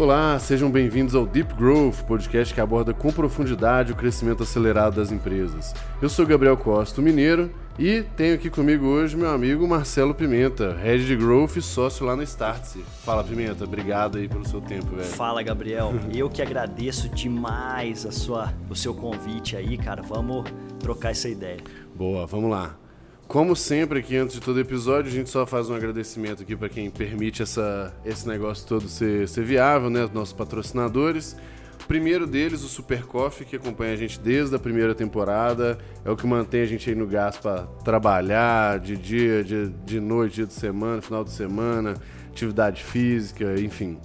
Olá, sejam bem-vindos ao Deep Growth, podcast que aborda com profundidade o crescimento acelerado das empresas. Eu sou Gabriel Costa, o mineiro, e tenho aqui comigo hoje meu amigo Marcelo Pimenta, Head de Growth e sócio lá na Startse. Fala, Pimenta, obrigado aí pelo seu tempo, velho. Fala, Gabriel. Eu que agradeço demais o seu convite aí, cara. Vamos trocar essa ideia. Boa, vamos lá. Como sempre aqui, antes de todo episódio, a gente só faz um agradecimento aqui para quem permite esse negócio todo ser viável, né? Os nossos patrocinadores. O primeiro deles, o Super Coffee, que acompanha a gente desde a primeira temporada. É o que mantém a gente aí no gás para trabalhar de dia, de noite, dia de semana, final de semana, atividade física, enfim,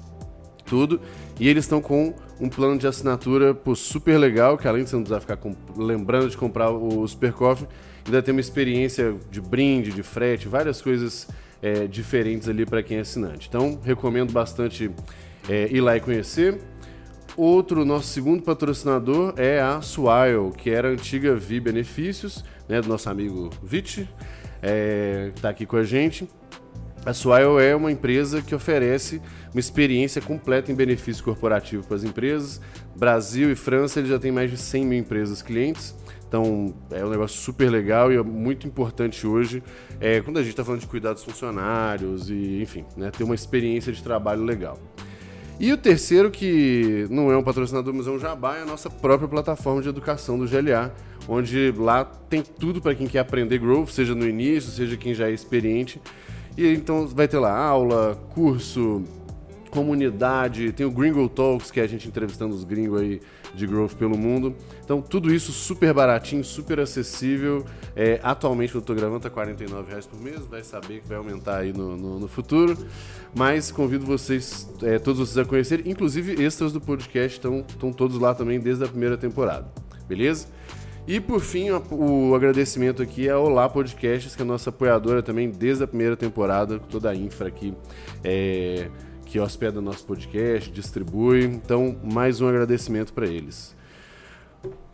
tudo. E eles estão com um plano de assinatura super legal, que além de você não precisar ficar lembrando de comprar o Super Coffee, ainda tem uma experiência de brinde, de frete, várias coisas diferentes ali para quem é assinante. Então, recomendo bastante ir lá e conhecer. Outro, nosso segundo patrocinador é a Suail, que era a antiga Vi Benefícios, né, do nosso amigo Vit, que está aqui com a gente. A Suail é uma empresa que oferece uma experiência completa em benefício corporativo para as empresas. Brasil e França, ele já tem mais de 100 mil empresas clientes. Então, é um negócio super legal e é muito importante hoje, quando a gente está falando de cuidar dos funcionários e, enfim, né, ter uma experiência de trabalho legal. E o terceiro, que não é um patrocinador, mas é um jabá, é a nossa própria plataforma de educação do GLA, onde lá tem tudo para quem quer aprender growth, seja no início, seja quem já é experiente. E então vai ter lá aula, curso, comunidade, tem o Gringo Talks, que é a gente entrevistando os gringos aí de growth pelo mundo. Então tudo isso super baratinho, super acessível. Atualmente, quando eu estou gravando, está R$49 por mês, vai saber que vai aumentar aí no futuro. Mas convido vocês, todos vocês a conhecerem, inclusive extras do podcast estão todos lá também desde a primeira temporada, beleza? E por fim, o agradecimento aqui é a Olá Podcasts, que é a nossa apoiadora também desde a primeira temporada, toda a infra aqui, que hospeda nosso podcast, distribui. Então, mais um agradecimento para eles.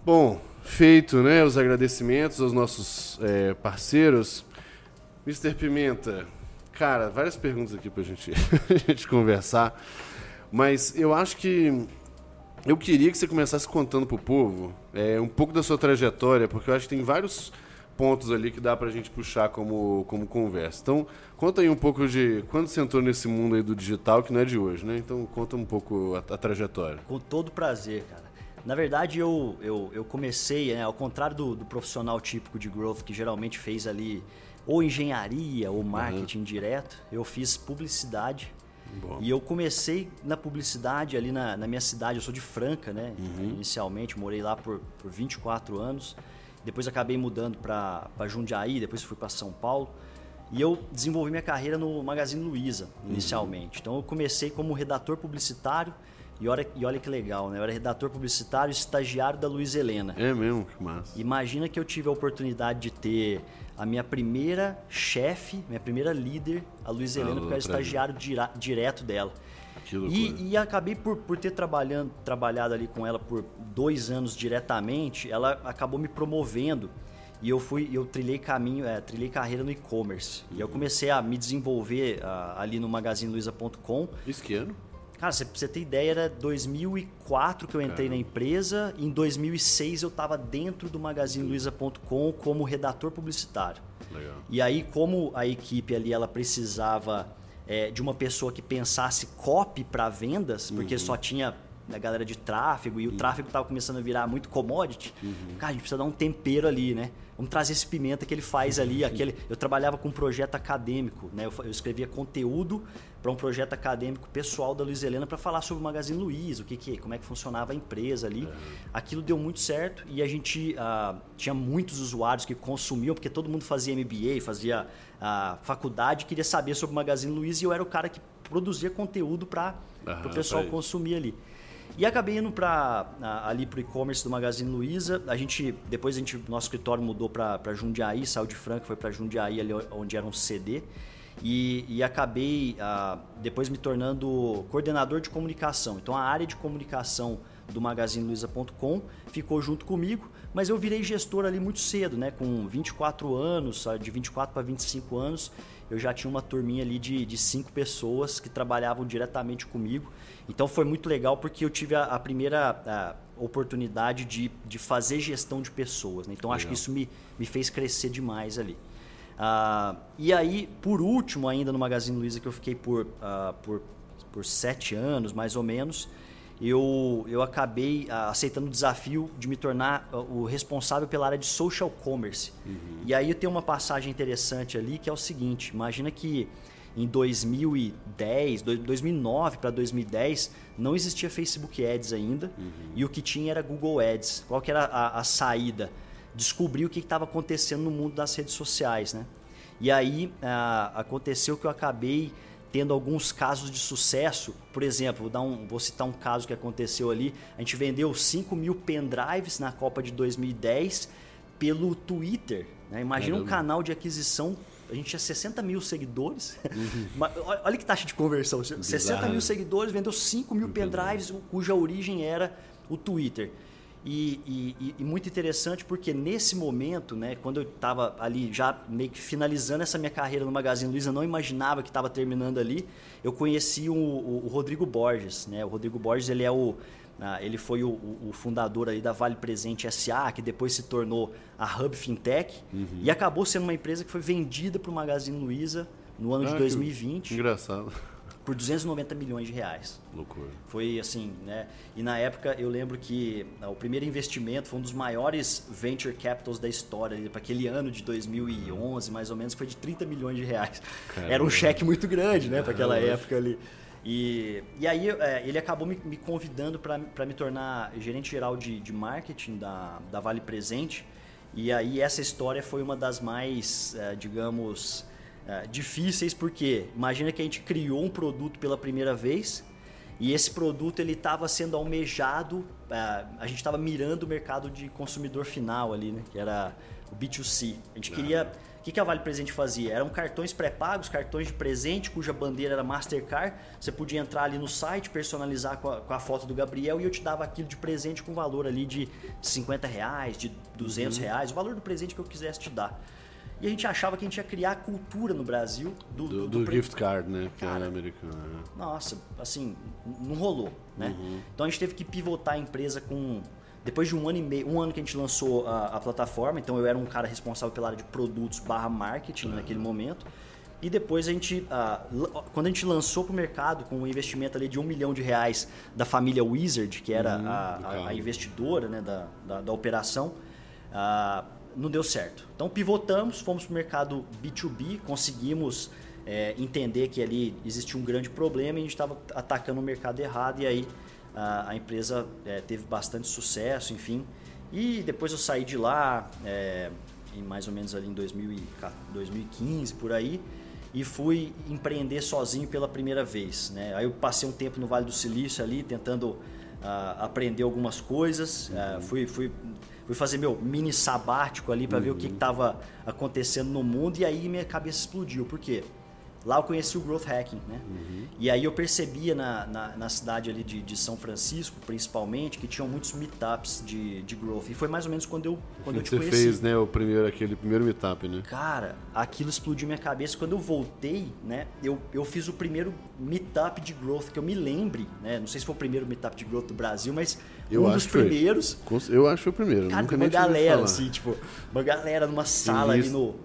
Bom, feito, né, os agradecimentos aos nossos parceiros. Mr. Pimenta, cara, várias perguntas aqui para a gente conversar, mas eu acho que eu queria que você começasse contando pro povo um pouco da sua trajetória, porque eu acho que tem vários pontos ali que dá pra gente puxar como conversa. Então, conta aí um pouco de quando você entrou nesse mundo aí do digital, que não é de hoje, né? Então, conta um pouco a trajetória. Com todo prazer, cara. Na verdade, eu comecei, né, ao contrário do profissional típico de growth, que geralmente fez ali ou engenharia ou marketing direto, eu fiz publicidade. Bom. E eu comecei na publicidade ali na minha cidade. Eu sou de Franca, né? Inicialmente, morei lá por 24 anos. Depois acabei mudando para Jundiaí, depois fui para São Paulo. E eu desenvolvi minha carreira no Magazine Luiza, inicialmente. Então eu comecei como redator publicitário, e olha que legal, né? Eu era redator publicitário e estagiário da Luiza Helena. É mesmo? Que massa. Imagina que eu tive a oportunidade de ter a minha primeira chefe, minha primeira líder, a Luiza Helena, porque eu era estagiário direto dela. E acabei por ter trabalhado ali com ela por 2 anos diretamente. Ela acabou me promovendo e eu trilhei carreira no e-commerce. E eu comecei a me desenvolver ali no magazineluiza.com. Isso que ano? Cara, pra você ter ideia, era 2004 que eu entrei na empresa. Em 2006 eu estava dentro do magazineluiza.com como redator publicitário. Legal. E aí, como a equipe ali ela precisava de uma pessoa que pensasse copy para vendas, porque só tinha a galera de tráfego e o tráfego estava começando a virar muito commodity. Cara, a gente precisa dar um tempero ali, né? Vamos trazer esse Pimenta que ele faz ali. Eu trabalhava com um projeto acadêmico, né? Eu escrevia conteúdo para um projeto acadêmico pessoal da Luiza Helena para falar sobre o Magazine Luiza, como é que funcionava a empresa ali. Aquilo deu muito certo e a gente tinha muitos usuários que consumiam, porque todo mundo fazia MBA, fazia faculdade, queria saber sobre o Magazine Luiza, e eu era o cara que produzia conteúdo para o pessoal consumir ali. E acabei indo ali para o e-commerce do Magazine Luiza. Nosso escritório mudou para Jundiaí, saiu de Franca, foi para Jundiaí, ali onde era um CD. E acabei depois me tornando coordenador de comunicação. Então a área de comunicação do magazineluiza.com ficou junto comigo. mas eu virei gestor ali muito cedo, né? Com 24 anos, de 24 para 25 anos, eu já tinha uma turminha ali de 5 pessoas que trabalhavam diretamente comigo. Então foi muito legal porque eu tive a primeira oportunidade de fazer gestão de pessoas, né? Então legal. Acho que isso me fez crescer demais ali. E aí, por último, ainda no Magazine Luiza, que eu fiquei por 7 anos, mais ou menos, eu acabei aceitando o desafio de me tornar o responsável pela área de social commerce. Uhum. E aí eu tenho uma passagem interessante ali, que é o seguinte, imagina que em 2009 para 2010, não existia Facebook Ads ainda, uhum. e o que tinha era Google Ads. Qual que era a saída? Descobri o que estava acontecendo no mundo das redes sociais, né? E aí aconteceu que eu acabei tendo alguns casos de sucesso. Por exemplo, vou citar um caso que aconteceu ali. A gente vendeu 5.000 pendrives na Copa de 2010 pelo Twitter, né? Imagina. Caramba. Um canal de aquisição. A gente tinha 60.000 seguidores. Uhum. Olha que taxa de conversão. Bizarro. 60.000 seguidores, vendeu 5.000 pendrives, cuja origem era o Twitter. E muito interessante porque nesse momento, né, quando eu estava ali já meio que finalizando essa minha carreira no Magazine Luiza, não imaginava que estava terminando ali, eu conheci o Rodrigo Borges, né? O Rodrigo Borges ele foi o fundador ali da Vale Presente SA, que depois se tornou a Hub Fintech, uhum. e acabou sendo uma empresa que foi vendida para o Magazine Luiza no ano de 2020. Engraçado. Por 290 milhões de reais. Loucura. Foi assim, né? E na época eu lembro que o primeiro investimento foi um dos maiores venture capitals da história, para aquele ano de 2011, mais ou menos, foi de 30 milhões de reais. Caramba. Era um cheque muito grande, né? Para aquela época ali. E aí ele acabou me convidando para me tornar gerente geral de marketing da Vale Presente. E aí essa história foi uma das mais, digamos, difíceis, porque imagina que a gente criou um produto pela primeira vez e esse produto ele estava sendo almejado, a gente estava mirando o mercado de consumidor final ali, né? Que era o B2C. A gente queria... O que a Vale Presente fazia? Eram cartões pré-pagos, cartões de presente, cuja bandeira era Mastercard. Você podia entrar ali no site, personalizar com a foto do Gabriel e eu te dava aquilo de presente com valor ali de R$50, de R$200, o valor do presente que eu quisesse te dar. E a gente achava que a gente ia criar a cultura no Brasil do gift card, né? Que era americano. Né? Nossa, assim, não rolou, né? Uhum. Então a gente teve que pivotar a empresa com... Depois de um ano que a gente lançou a plataforma, então eu era um cara responsável pela área de produtos /marketing uhum. naquele momento. E depois a gente, quando a gente lançou para o mercado com um investimento ali de R$1 milhão da família Wizard, que era a investidora, né, da operação, não deu certo. Então pivotamos, fomos para o mercado B2B, conseguimos entender que ali existia um grande problema e a gente estava atacando o mercado errado, e aí a empresa teve bastante sucesso, enfim. E depois eu saí de lá, em mais ou menos ali em 2015, por aí, e fui empreender sozinho pela primeira vez, né? Aí eu passei um tempo no Vale do Silício ali, tentando aprender algumas coisas, uhum. Fui fazer meu mini sabático ali para uhum. ver o que estava acontecendo no mundo, e aí minha cabeça explodiu. Por quê? Lá eu conheci o Growth Hacking, né? Uhum. E aí eu percebia na cidade ali de São Francisco, principalmente, que tinham muitos meetups de Growth. E foi mais ou menos quando eu te conheci. Você fez, né, aquele primeiro meetup, né? Cara, aquilo explodiu minha cabeça. Quando eu voltei, né, eu fiz o primeiro meetup de Growth que eu me lembre, né? Não sei se foi o primeiro meetup de Growth do Brasil, mas eu um dos primeiros. Eu acho que foi o primeiro. Cara, nunca uma galera, assim, tipo, uma galera numa sala ali no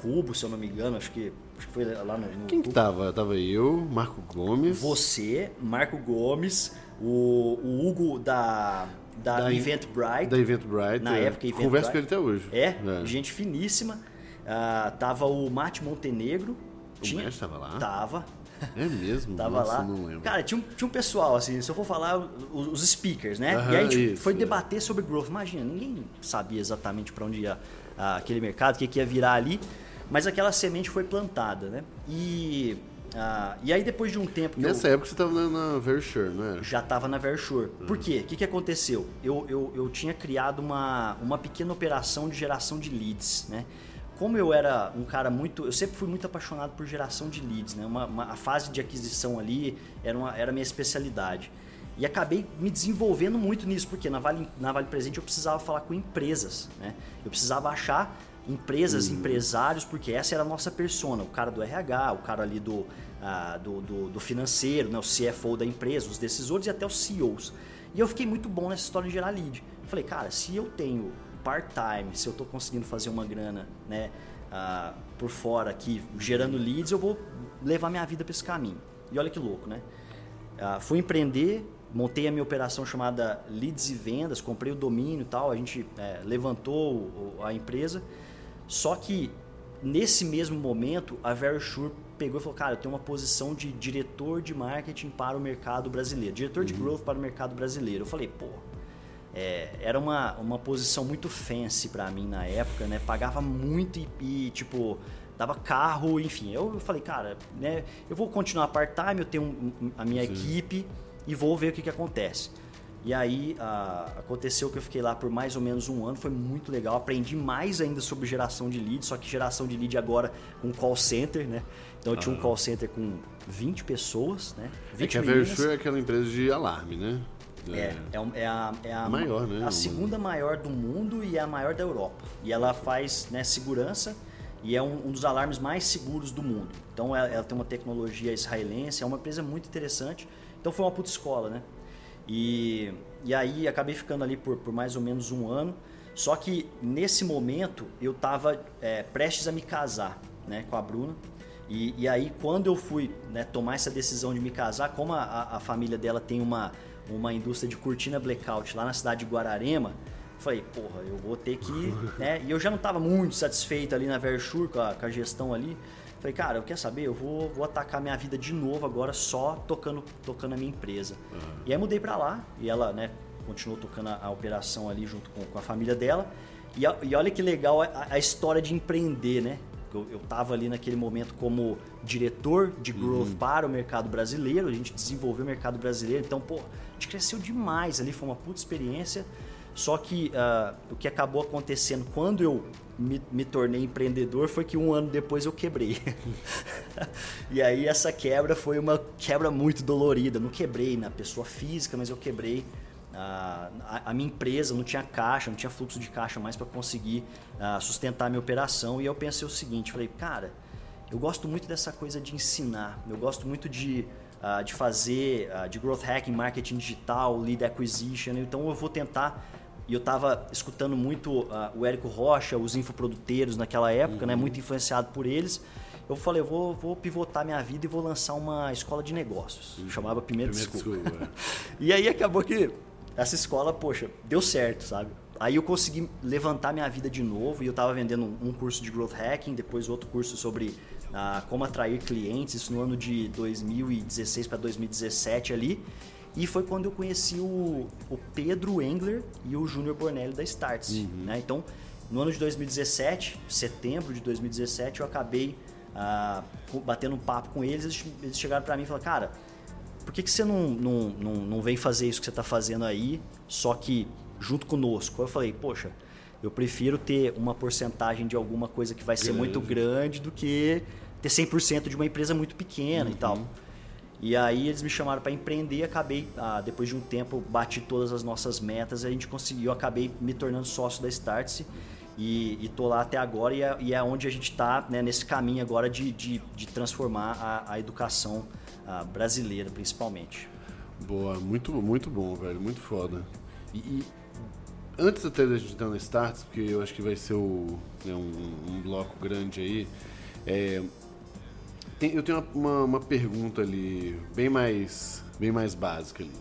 Cubo, se eu não me engano, acho que foi lá no Quem que tava? Tava eu, Marco Gomes. Você, Marco Gomes, o Hugo da Eventbrite. Da Eventbrite. Na época, Eventbrite. Converso com ele até hoje. Gente finíssima. Tava o Mate Montenegro. O Mate tava lá? Tava. É mesmo? Tava Nossa, lá. Não lembro. Cara, tinha um pessoal, assim, se eu for falar, os speakers, né? E aí a gente foi debater sobre growth. Imagina, ninguém sabia exatamente para onde ia aquele mercado, o que ia virar ali. Mas aquela semente foi plantada, né? E aí depois de um tempo... Nessa época você estava na Verisure, não é? Já estava na Verisure. Uhum. Por quê? O que aconteceu? Eu tinha criado uma pequena operação de geração de leads, né? Como eu era um cara muito... Eu sempre fui muito apaixonado por geração de leads, né? A fase de aquisição ali era minha especialidade. E acabei me desenvolvendo muito nisso, porque na Vale Presente eu precisava falar com empresas, né? Eu precisava achar empresas, empresários, porque essa era a nossa persona, o cara do RH, o cara ali do financeiro, né? O CFO da empresa, os decisores e até os CEOs. E eu fiquei muito bom nessa história de gerar lead. Eu falei, cara, se eu tenho part-time, se eu estou conseguindo fazer uma grana, né, por fora aqui, gerando leads, eu vou levar minha vida para esse caminho. E olha que louco, né? Fui empreender, montei a minha operação chamada Leads e Vendas, comprei o domínio e tal, a gente levantou a empresa. Só que nesse mesmo momento a Verisure pegou e falou, cara, eu tenho uma posição de diretor de marketing para o mercado brasileiro, diretor de growth para o mercado brasileiro. Eu falei, pô, era uma posição muito fancy para mim na época, né? Pagava muito e tipo... dava carro, enfim, eu falei, cara, né, eu vou continuar part-time, eu tenho a minha equipe e vou ver o que acontece. E aí aconteceu que eu fiquei lá por mais ou menos um ano, foi muito legal, aprendi mais ainda sobre geração de lead, só que geração de lead agora com call center, né? Então eu tinha um call center com 20 pessoas, né? 20 que a Verisure é aquela empresa de alarme, né? É a maior, né? A segunda maior do mundo e é a maior da Europa. E ela faz, né, segurança. E é um dos alarmes mais seguros do mundo. Então ela tem uma tecnologia israelense, é uma empresa muito interessante. Então foi uma puta escola, né? E aí acabei ficando ali por mais ou menos um ano. Só que nesse momento eu estava prestes a me casar, né, com a Bruna. E aí quando eu fui, né, tomar essa decisão de me casar, como a família dela tem uma indústria de cortina blackout lá na cidade de Guararema, falei, porra, eu vou ter que... né? E eu já não estava muito satisfeito ali na Verisure com a gestão ali. Falei, cara, eu quero saber, eu vou atacar minha vida de novo agora só tocando a minha empresa. E aí mudei para lá e ela, né, continuou tocando a operação ali junto com a família dela. E olha que legal a história de empreender, né? Eu estava ali naquele momento como diretor de growth para o mercado brasileiro, a gente desenvolveu o mercado brasileiro. Então, pô, a gente cresceu demais ali, foi uma puta experiência. Só que o que acabou acontecendo quando eu me tornei empreendedor foi que um ano depois eu quebrei. E aí essa quebra foi uma quebra muito dolorida. Não quebrei na pessoa física, mas eu quebrei a minha empresa. Não tinha caixa, não tinha fluxo de caixa mais para conseguir sustentar a minha operação. E eu pensei o seguinte, falei, cara, eu gosto muito dessa coisa de ensinar. Eu gosto muito de fazer, de growth hacking, marketing digital, lead acquisition. Então eu vou tentar... E eu estava escutando muito o Érico Rocha, os infoproduteiros naquela época, né, muito influenciado por eles. Eu falei, eu vou pivotar minha vida e vou lançar uma escola de negócios. Chamava Pimenta School. E aí acabou que essa escola, poxa, deu certo, sabe? Aí eu consegui levantar minha vida de novo e eu estava vendendo um curso de growth hacking, depois outro curso sobre como atrair clientes, isso no ano de 2016 para 2017 ali. E foi quando eu conheci o Pedro Engler e o Júnior Bornelli da Startse. Né? Então, no ano de 2017, setembro de 2017, eu acabei batendo um papo com eles. Eles chegaram para mim e falaram, cara, por que você não vem fazer isso que você está fazendo aí, só que junto conosco? Eu falei, poxa, eu prefiro ter uma porcentagem de alguma coisa que vai ser muito grande do que ter 100% de uma empresa muito pequena e tal. E aí eles me chamaram para empreender e acabei, depois de um tempo, bati todas as nossas metas e a gente conseguiu, eu acabei me tornando sócio da Startse e tô lá até agora e é onde a gente está, né, nesse caminho agora de transformar a educação brasileira, principalmente. Boa, muito, muito bom, velho, muito foda. E antes até da gente estar na Startse, porque eu acho que vai ser um bloco grande aí, eu tenho uma pergunta ali, bem mais básica ali.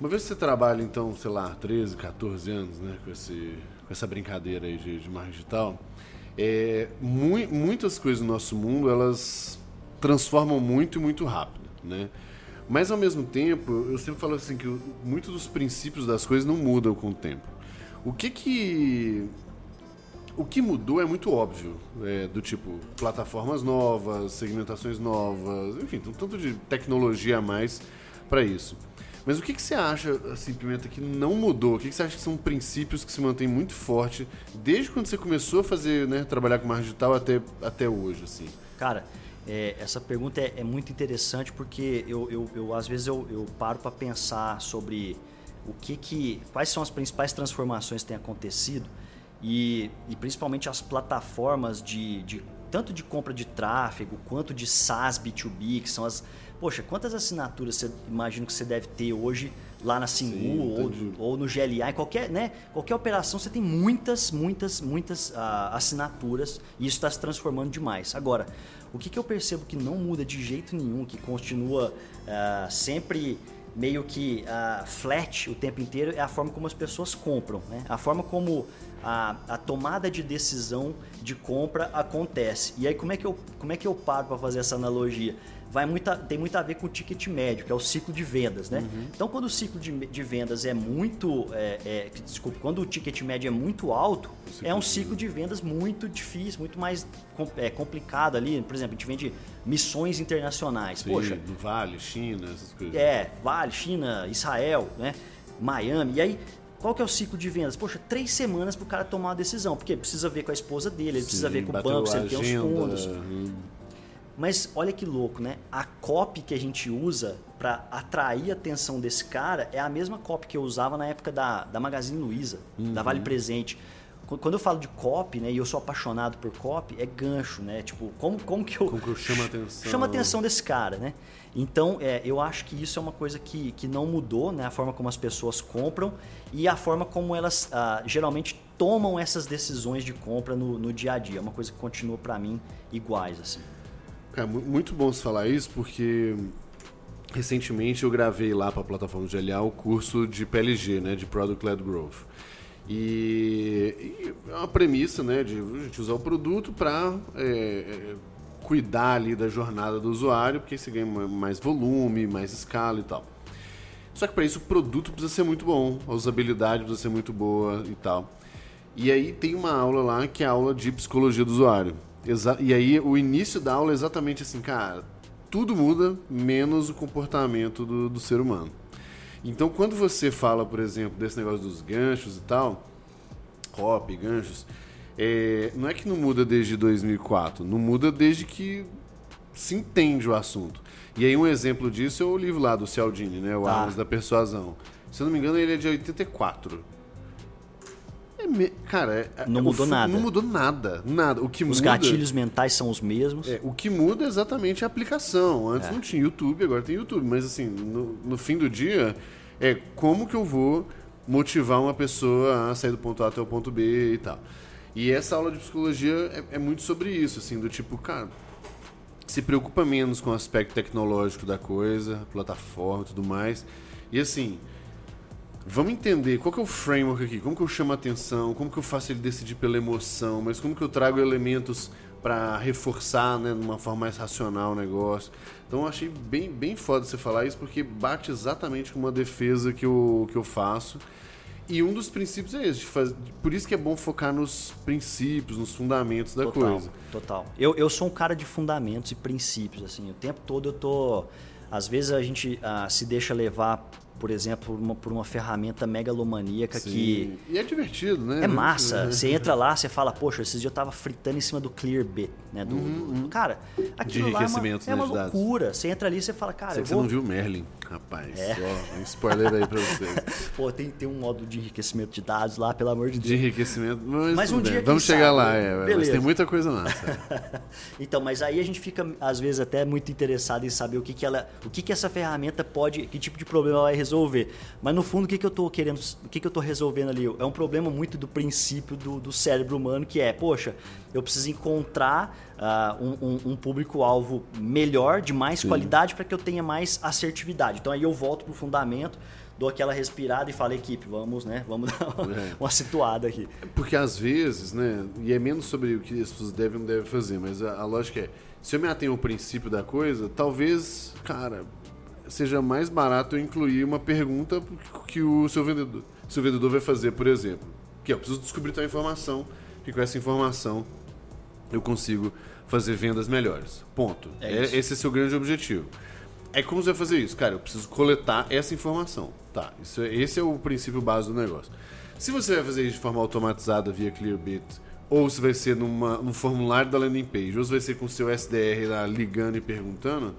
Uma vez que você trabalha, então, sei lá, 13, 14 anos, né, com essa brincadeira aí de marketing digital, muitas coisas no nosso mundo, elas transformam muito e muito rápido, né? Mas, ao mesmo tempo, eu sempre falo assim, que muitos dos princípios das coisas não mudam com o tempo. O que mudou é muito óbvio, do tipo plataformas novas, segmentações novas, enfim, um tanto de tecnologia a mais para isso. Mas o que você acha, assim, Pimenta, que não mudou? O que você acha que são princípios que se mantêm muito forte desde quando você começou a fazer, né, trabalhar com marketing digital até hoje, assim? Cara, Essa pergunta é muito interessante porque eu às vezes paro para pensar sobre quais são as principais transformações que têm acontecido e principalmente as plataformas de tanto de compra de tráfego quanto de SaaS B2B, que são as... Poxa, quantas assinaturas você imagina que você deve ter hoje lá na Singu ou no GLA, em qualquer operação você tem muitas assinaturas e isso está se transformando demais. Agora, o que eu percebo que não muda de jeito nenhum, que continua sempre meio que flat o tempo inteiro, é a forma como as pessoas compram, né? A forma como a tomada de decisão de compra acontece. E aí como é que eu paro para fazer essa analogia? Tem muito a ver com o ticket médio, que é o ciclo de vendas, né? Uhum. Então, quando o ciclo de vendas é muito... quando o ticket médio é muito alto, é um ciclo de vendas muito difícil, muito mais complicado ali. Por exemplo, a gente vende missões internacionais. Sim, poxa, do Vale, China, essas coisas. Vale, China, Israel, né? Miami. E aí, qual que é o ciclo de vendas? Poxa, 3 semanas para o cara tomar uma decisão, porque ele precisa ver com a esposa dele, ele precisa ver com o banco, se ele tem os fundos... Mas olha que louco, né? A copy que a gente usa para atrair a atenção desse cara é a mesma copy que eu usava na época da Magazine Luiza, da Vale Presente. Quando eu falo de copy, né, e eu sou apaixonado por copy, é gancho, né? Tipo, como que eu chamo a atenção? Chamo a atenção desse cara, né? Então, eu acho que isso é uma coisa que não mudou, né? A forma como as pessoas compram e a forma como elas geralmente tomam essas decisões de compra no dia a dia. É uma coisa que continua para mim iguais, assim. Cara, muito bom você falar isso, porque recentemente eu gravei lá para a plataforma de GLA o curso de PLG, né, de Product Led Growth. E é uma premissa, né, de a gente usar o produto para cuidar ali da jornada do usuário, porque você ganha mais volume, mais escala e tal. Só que para isso o produto precisa ser muito bom, a usabilidade precisa ser muito boa e tal. E aí tem uma aula lá que é a aula de psicologia do usuário. E aí o início da aula é exatamente assim, cara, tudo muda menos o comportamento do ser humano. Então quando você fala, por exemplo, desse negócio dos ganchos e tal, copy, ganchos, não é que não muda desde 2004, não muda desde que se entende o assunto. E aí um exemplo disso é o livro lá do Cialdini, né, o Armas da Persuasão. Se eu não me engano ele é de 84. Cara, não mudou nada. Não mudou nada. O que muda, os gatilhos mentais são os mesmos. O que muda é exatamente a aplicação. Antes não tinha YouTube, agora tem YouTube. Mas assim, no fim do dia, como que eu vou motivar uma pessoa a sair do ponto A até o ponto B e tal. E essa aula de psicologia é muito sobre isso, assim, do tipo, cara, se preocupa menos com o aspecto tecnológico da coisa, plataforma e tudo mais. E assim... Vamos entender qual que é o framework aqui, como que eu chamo a atenção, como que eu faço ele decidir pela emoção, mas como que eu trago elementos para reforçar, né, de uma forma mais racional o negócio. Então eu achei bem, bem foda você falar isso, porque bate exatamente com uma defesa que eu faço. E um dos princípios é esse, por isso que é bom focar nos princípios, nos fundamentos da coisa. Total. Eu sou um cara de fundamentos e princípios, assim, o tempo todo eu tô... Às vezes a gente se deixa levar... por exemplo, por uma ferramenta megalomaníaca. Sim. Que... E é divertido, né? É massa. Né? Você entra lá, você fala, poxa, esses dias eu tava fritando em cima do Clearbit, né? Cara, aquilo de lá é uma loucura. Você entra ali e você fala, cara... Você não viu o Merlin, rapaz. Ó, um spoiler aí pra vocês. Pô, tem um modo de enriquecimento de dados lá, pelo amor de Deus. De enriquecimento... Mas um dia... Vamos chegar lá, beleza. Mas tem muita coisa massa. Então, mas aí a gente fica, às vezes, até muito interessado em saber o que essa ferramenta pode... Que tipo de problema ela vai resolver. Mas no fundo, o que eu tô resolvendo ali? É um problema muito do princípio do cérebro humano, que é, poxa, eu preciso encontrar um público-alvo melhor, de mais qualidade, para que eu tenha mais assertividade. Então aí eu volto pro fundamento, dou aquela respirada e falo, equipe, vamos dar uma situada aqui. Porque às vezes, né, e é menos sobre o que as pessoas devem ou não devem fazer, mas a lógica é, se eu me atenho ao princípio da coisa, talvez, cara... seja mais barato eu incluir uma pergunta que o seu vendedor vai fazer, por exemplo. Que eu preciso descobrir tal informação, que com essa informação eu consigo fazer vendas melhores. Ponto. Esse é seu grande objetivo. É como você vai fazer isso? Cara, eu preciso coletar essa informação. Tá, esse é o princípio base do negócio. Se você vai fazer isso de forma automatizada via Clearbit ou se vai ser num formulário da landing page, ou se vai ser com o seu SDR lá ligando e perguntando,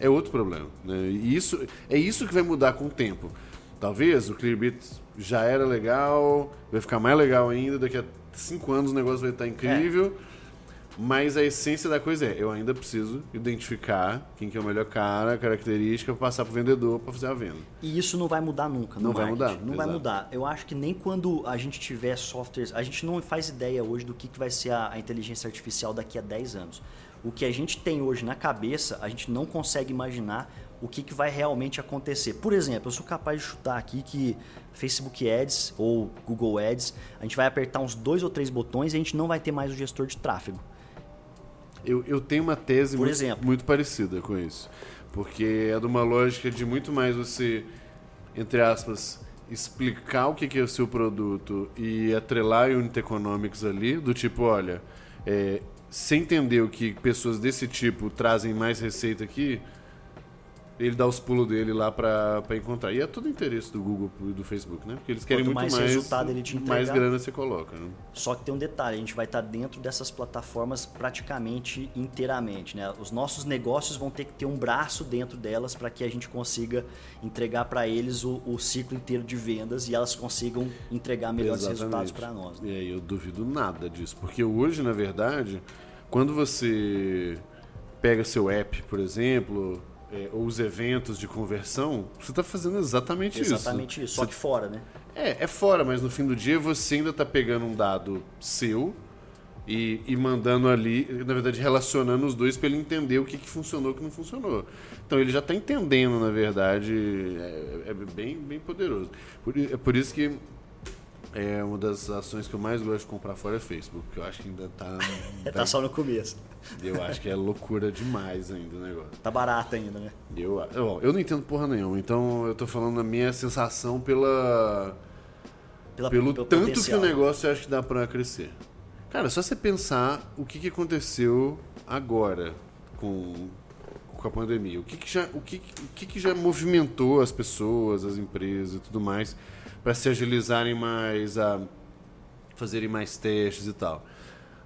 é outro problema, né? E isso que vai mudar com o tempo. Talvez o Clearbit já era legal, vai ficar mais legal ainda, daqui a 5 anos o negócio vai estar incrível, mas a essência da coisa é, eu ainda preciso identificar quem que é o melhor cara, característica, passar para o vendedor para fazer a venda. E isso não vai mudar nunca. Não vai mudar. Não vai mudar. Eu acho que nem quando a gente tiver softwares, a gente não faz ideia hoje do que vai ser a inteligência artificial daqui a 10 anos. O que a gente tem hoje na cabeça, a gente não consegue imaginar o que vai realmente acontecer. Por exemplo, eu sou capaz de chutar aqui que Facebook Ads ou Google Ads, a gente vai apertar uns 2 ou 3 botões e a gente não vai ter mais o gestor de tráfego. Eu tenho uma tese muito parecida com isso, porque é de uma lógica de muito mais você, entre aspas, explicar o que é o seu produto e atrelar a unit economics ali, do tipo, olha, você entendeu que pessoas desse tipo trazem mais receita aqui, ele dá os pulos dele lá para encontrar. E é todo o interesse do Google e do Facebook, né? Porque eles querem muito mais resultado ele te entregar, mais grana você coloca, né? Só que tem um detalhe, a gente vai estar dentro dessas plataformas praticamente inteiramente, né? Os nossos negócios vão ter que ter um braço dentro delas para que a gente consiga entregar para eles o ciclo inteiro de vendas e elas consigam entregar melhores resultados para nós, né? E aí eu duvido nada disso, porque hoje, na verdade, quando você pega seu app, por exemplo, ou os eventos de conversão, você está fazendo exatamente isso, só que fora, né? É fora, mas no fim do dia você ainda está pegando um dado seu e mandando ali, na verdade relacionando os dois para ele entender o que funcionou e o que não funcionou. Então ele já está entendendo, na verdade, é bem, bem poderoso. É por isso que é uma das ações que eu mais gosto de comprar fora é Facebook, porque eu acho que ainda está... Está só no começo. Eu acho que é loucura demais ainda o negócio. Está barato ainda, né? Eu não entendo porra nenhuma, então eu estou falando da minha sensação pelo tanto potencial que o negócio eu acho que dá para crescer. Cara, só você pensar o que aconteceu agora com a pandemia, o que já movimentou as pessoas, as empresas e tudo mais, para se agilizarem mais, a fazerem mais testes e tal.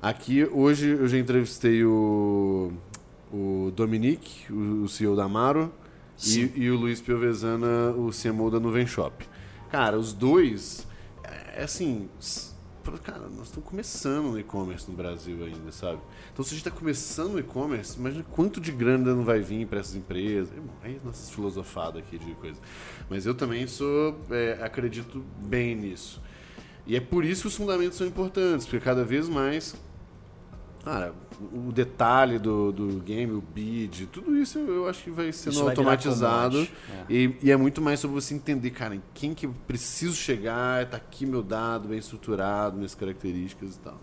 Aqui, hoje, eu já entrevistei o Dominique, o CEO da Amaro, e o Luiz Piovesana, o CMO da Nuvem Shop. Cara, os dois, nós estamos começando o e-commerce no Brasil ainda, sabe? Então, se a gente está começando o e-commerce, imagina quanto de grana não vai vir para essas empresas. É nossa filosofada aqui de coisa. Mas eu também acredito bem nisso. E é por isso que os fundamentos são importantes, porque cada vez mais, cara, o detalhe do game, o bid, tudo isso eu acho que vai sendo automatizado. E é muito mais sobre você entender, cara, em quem que eu preciso chegar, tá aqui meu dado, bem estruturado, minhas características e tal.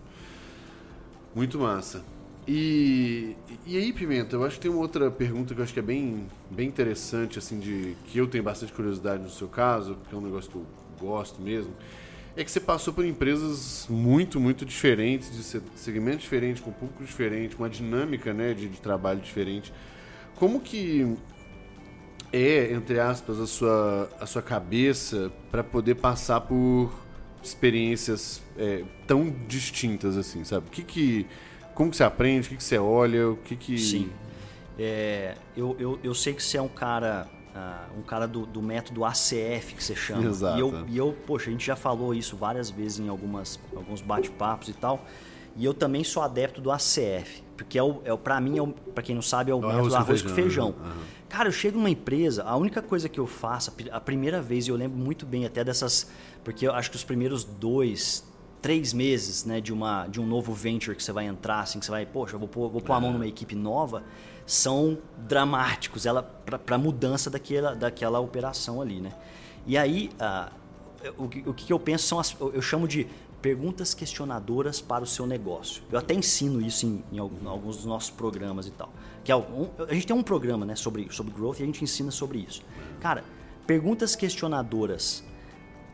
Muito massa. E aí, Pimenta, eu acho que tem uma outra pergunta que eu acho que é bem, bem interessante, assim, que eu tenho bastante curiosidade no seu caso, porque é um negócio que eu gosto mesmo. É que você passou por empresas muito, muito diferentes, de segmento diferente, com público diferente, com uma dinâmica, né, de trabalho diferente. Como que é, entre aspas, a sua cabeça para poder passar por experiências tão distintas assim, sabe? Como que você aprende, o que você olha, Sim, eu sei que você é um cara... um cara do método ACF, que você chama. Exato. E eu, poxa, a gente já falou isso várias vezes em alguns bate-papos e tal. E eu também sou adepto do ACF, porque pra mim, pra quem não sabe, é o método arroz com feijão. Uhum. Cara, eu chego numa empresa, a única coisa que eu faço, a primeira vez, e eu lembro muito bem até dessas... Porque eu acho que os primeiros 2-3 meses, né, de um novo venture que você vai entrar, assim, que você vai, poxa, vou pôr a mão numa equipe nova... são dramáticos para a mudança daquela operação ali, né? E aí, o que eu penso são eu chamo de perguntas questionadoras para o seu negócio. Eu até ensino isso em alguns dos nossos programas e tal. Que a gente tem um programa, né, sobre growth, e a gente ensina sobre isso. Cara, perguntas questionadoras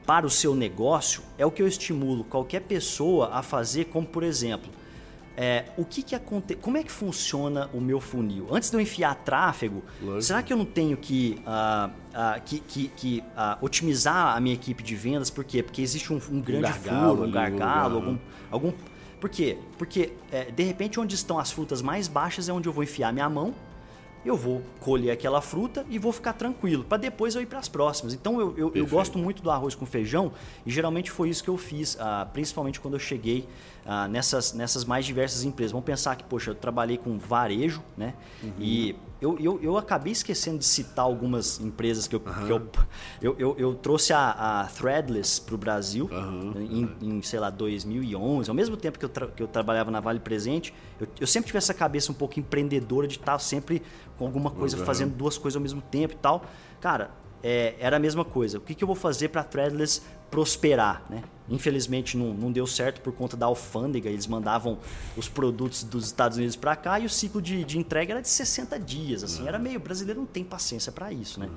para o seu negócio é o que eu estimulo qualquer pessoa a fazer, como, por exemplo... como é que funciona o meu funil? Antes de eu enfiar tráfego, será que eu não tenho que otimizar a minha equipe de vendas? Por quê? Porque existe um grande furo, um gargalo, algum Por quê? Porque, de repente, onde estão as frutas mais baixas é onde eu vou enfiar minha mão, eu vou colher aquela fruta e vou ficar tranquilo, para depois eu ir para as próximas. Então, eu gosto muito do arroz com feijão e geralmente foi isso que eu fiz, principalmente quando eu cheguei nessas mais diversas empresas. Vamos pensar que, poxa, eu trabalhei com varejo, né? Uhum. E eu acabei esquecendo de citar algumas empresas que eu trouxe a Threadless para o Brasil em, sei lá, 2011. Ao mesmo tempo que eu trabalhava na Vale Presente, eu sempre tive essa cabeça um pouco empreendedora de estar sempre com alguma coisa, fazendo duas coisas ao mesmo tempo e tal. Cara, era a mesma coisa. O que eu vou fazer para a Threadless prosperar, né? Infelizmente não deu certo por conta da alfândega. Eles mandavam os produtos dos Estados Unidos para cá e o ciclo de entrega era de 60 dias. Assim, era meio... O brasileiro não tem paciência para isso, né?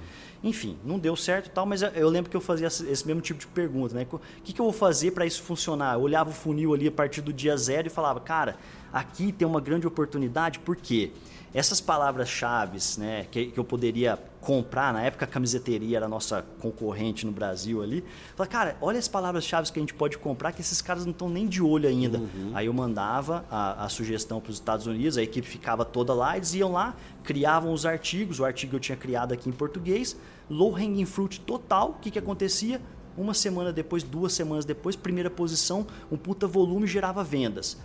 Enfim, não deu certo e tal, mas eu lembro que eu fazia esse mesmo tipo de pergunta, né? O que eu vou fazer para isso funcionar? Eu olhava o funil ali a partir do dia zero e falava, cara, aqui tem uma grande oportunidade, por quê? Essas palavras-chave, né, que eu poderia comprar, na época a camiseteria era a nossa concorrente no Brasil ali. Falei, cara, olha as palavras-chave que a gente pode comprar que esses caras não estão nem de olho ainda. Aí eu mandava a sugestão para os Estados Unidos, a equipe ficava toda lá, eles iam lá, criavam os artigos, o artigo eu tinha criado aqui em português, low hanging fruit total, o que acontecia? Uma semana depois, 2 semanas depois, primeira posição, um puta volume gerava vendas.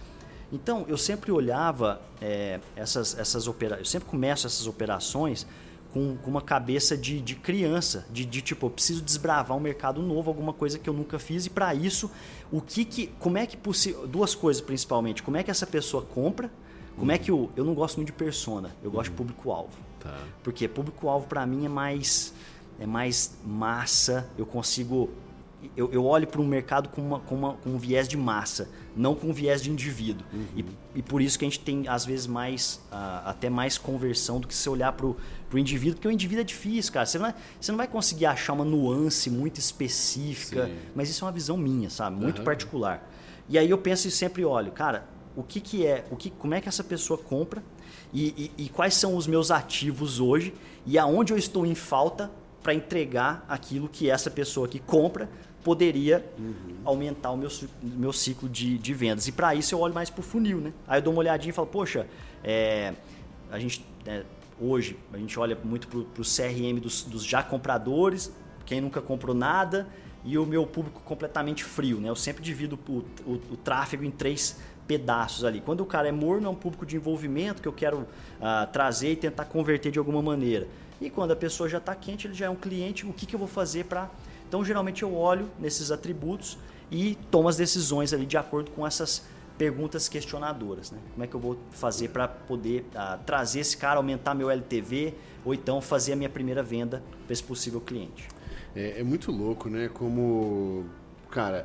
Então, eu sempre olhava essas operações, eu sempre começo essas operações com uma cabeça de criança, de tipo, eu preciso desbravar um mercado novo, alguma coisa que eu nunca fiz, e para isso, como é que possível, duas coisas principalmente, como é que essa pessoa compra, como é que eu não gosto muito de persona, eu gosto de público-alvo, tá. Porque público-alvo para mim é mais massa, eu consigo... Eu olho para um mercado com um viés de massa, não com um viés de indivíduo. E por isso que a gente tem, às vezes, até mais conversão do que se olhar para o indivíduo, porque o indivíduo é difícil, cara. Você não vai conseguir achar uma nuance muito específica, sim, mas isso é uma visão minha, sabe? Muito particular. E aí eu penso e sempre olho, cara, como é que essa pessoa compra e quais são os meus ativos hoje e aonde eu estou em falta para entregar aquilo que essa pessoa que compra poderia aumentar o meu ciclo de vendas. E para isso eu olho mais para o funil, né? Aí eu dou uma olhadinha e falo, poxa, hoje a gente olha muito para o CRM dos já compradores, quem nunca comprou nada, e o meu público completamente frio, né? Eu sempre divido o tráfego em 3 pedaços ali. Quando o cara é morno, é um público de envolvimento que eu quero trazer e tentar converter de alguma maneira. E quando a pessoa já está quente, ele já é um cliente, o que eu vou fazer para... Então, geralmente eu olho nesses atributos e tomo as decisões ali de acordo com essas perguntas questionadoras, né? Como é que eu vou fazer para poder trazer esse cara, aumentar meu LTV ou então fazer a minha primeira venda para esse possível cliente? É muito louco, né? Como... Cara,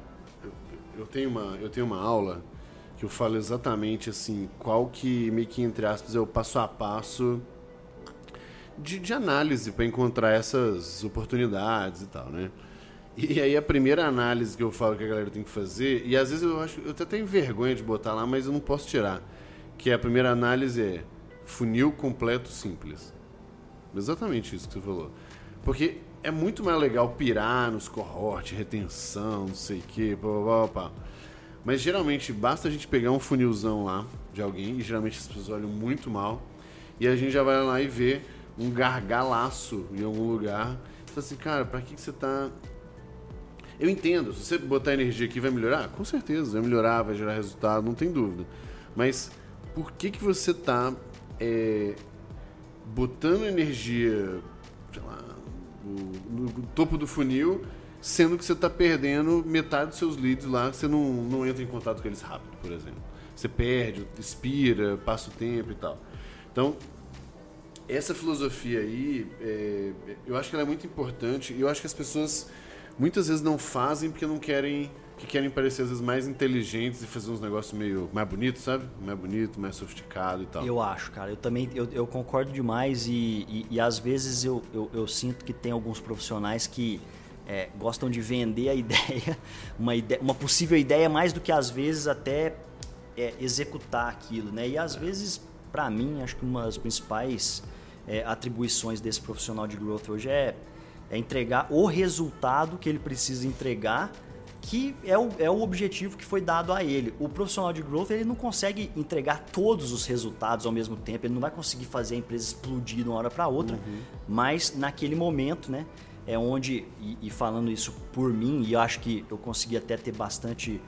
eu tenho uma aula que eu falo exatamente assim, qual que, meio que entre aspas, é o passo a passo... De análise para encontrar essas oportunidades e tal, né? E aí a primeira análise que eu falo que a galera tem que fazer, e às vezes eu até tenho vergonha de botar lá, mas eu não posso tirar, que a primeira análise é funil completo simples. Exatamente isso que você falou. Porque é muito mais legal pirar nos cohort, retenção, não sei o quê, blá, blá, blá, blá. Mas geralmente basta a gente pegar um funilzão lá de alguém, e geralmente as pessoas olham muito mal, e a gente já vai lá e vê um gargalaço em algum lugar. Você fala assim, cara, pra que você tá... Eu entendo, se você botar energia aqui vai melhorar? Com certeza, vai melhorar, vai gerar resultado, não tem dúvida. Mas por que você tá botando energia, sei lá, no topo do funil, sendo que você tá perdendo metade dos seus leads lá, que você não entra em contato com eles rápido, por exemplo. Você perde, expira, passa o tempo e tal. Então... Essa filosofia aí, eu acho que ela é muito importante, e eu acho que as pessoas muitas vezes não fazem porque não querem, que querem parecer às vezes mais inteligentes e fazer uns negócios meio mais bonitos, sabe? Mais bonito, mais sofisticado e tal. Eu acho, cara, eu também, eu concordo demais e às vezes eu sinto que tem alguns profissionais que gostam de vender a ideia, uma possível ideia mais do que às vezes até executar aquilo, né? E às vezes, para mim, acho que uma das principais... atribuições desse profissional de growth hoje é entregar o resultado que ele precisa entregar que é o objetivo que foi dado a ele. O profissional de growth, ele não consegue entregar todos os resultados ao mesmo tempo, ele não vai conseguir fazer a empresa explodir de uma hora para outra, mas naquele momento, né, é onde, e falando isso por mim, e eu acho que eu consegui até ter bastante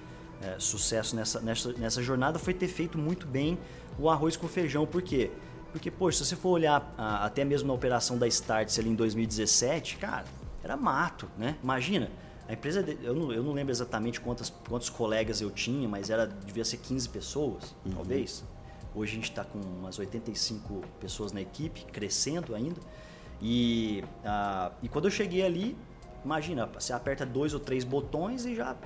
sucesso nessa jornada, foi ter feito muito bem o arroz com feijão. Por quê? Porque, poxa, se você for olhar até mesmo na operação da Startse ali em 2017, cara, era mato, né? Imagina. A empresa, eu não lembro exatamente quantos colegas eu tinha, mas devia ser 15 pessoas, talvez. Hoje a gente está com umas 85 pessoas na equipe, crescendo ainda. E quando eu cheguei ali, imagina, você aperta 2 ou 3 botões e já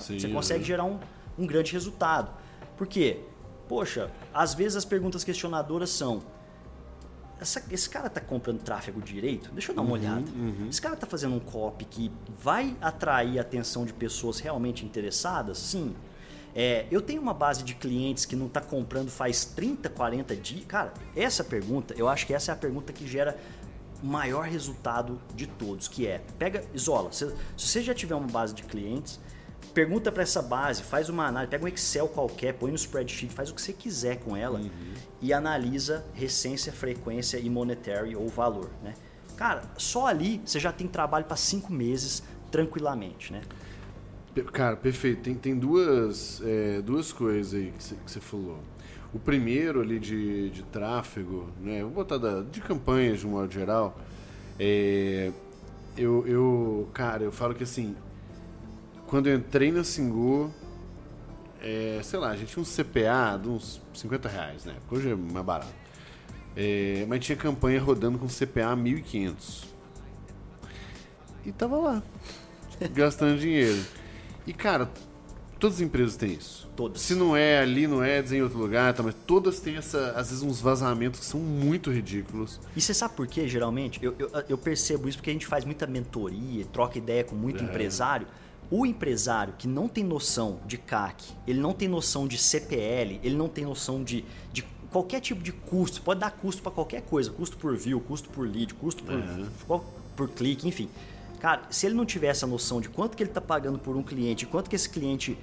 sim, você consegue gerar um grande resultado. Por quê? Poxa, às vezes as perguntas questionadoras são... Esse cara tá comprando tráfego direito? Deixa eu dar uma olhada. Esse cara tá fazendo um copy que vai atrair a atenção de pessoas realmente interessadas? Sim. Eu tenho uma base de clientes que não tá comprando faz 30, 40 dias? Cara, essa pergunta, eu acho que essa é a pergunta que gera o maior resultado de todos, que é, isola. Se você já tiver uma base de clientes, pergunta para essa base, faz uma análise, pega um Excel qualquer, põe no spreadsheet, faz o que você quiser com ela e analisa recência, frequência e monetary ou valor, né? Cara, só ali você já tem trabalho para 5 meses tranquilamente, né? Cara, perfeito. Tem duas coisas aí que você falou. O primeiro ali de tráfego, né? Vou botar de campanhas de um modo geral. Eu falo que assim... Quando eu entrei na Singu, a gente tinha um CPA de uns R$50, né? Hoje é mais barato. Mas tinha campanha rodando com CPA R$1.500. E tava lá, gastando dinheiro. E, cara, todas as empresas têm isso. Todas. Se não é ali, não é em outro lugar, tá? Mas todas têm, às vezes, uns vazamentos que são muito ridículos. E você sabe por quê, geralmente? Eu percebo isso porque a gente faz muita mentoria, troca ideia com muito empresário. O empresário que não tem noção de CAC, ele não tem noção de CPL, ele não tem noção de qualquer tipo de custo, pode dar custo para qualquer coisa, custo por view, custo por lead, custo por clique, enfim. Cara, se ele não tiver essa noção de quanto que ele está pagando por um cliente, quanto que esse cliente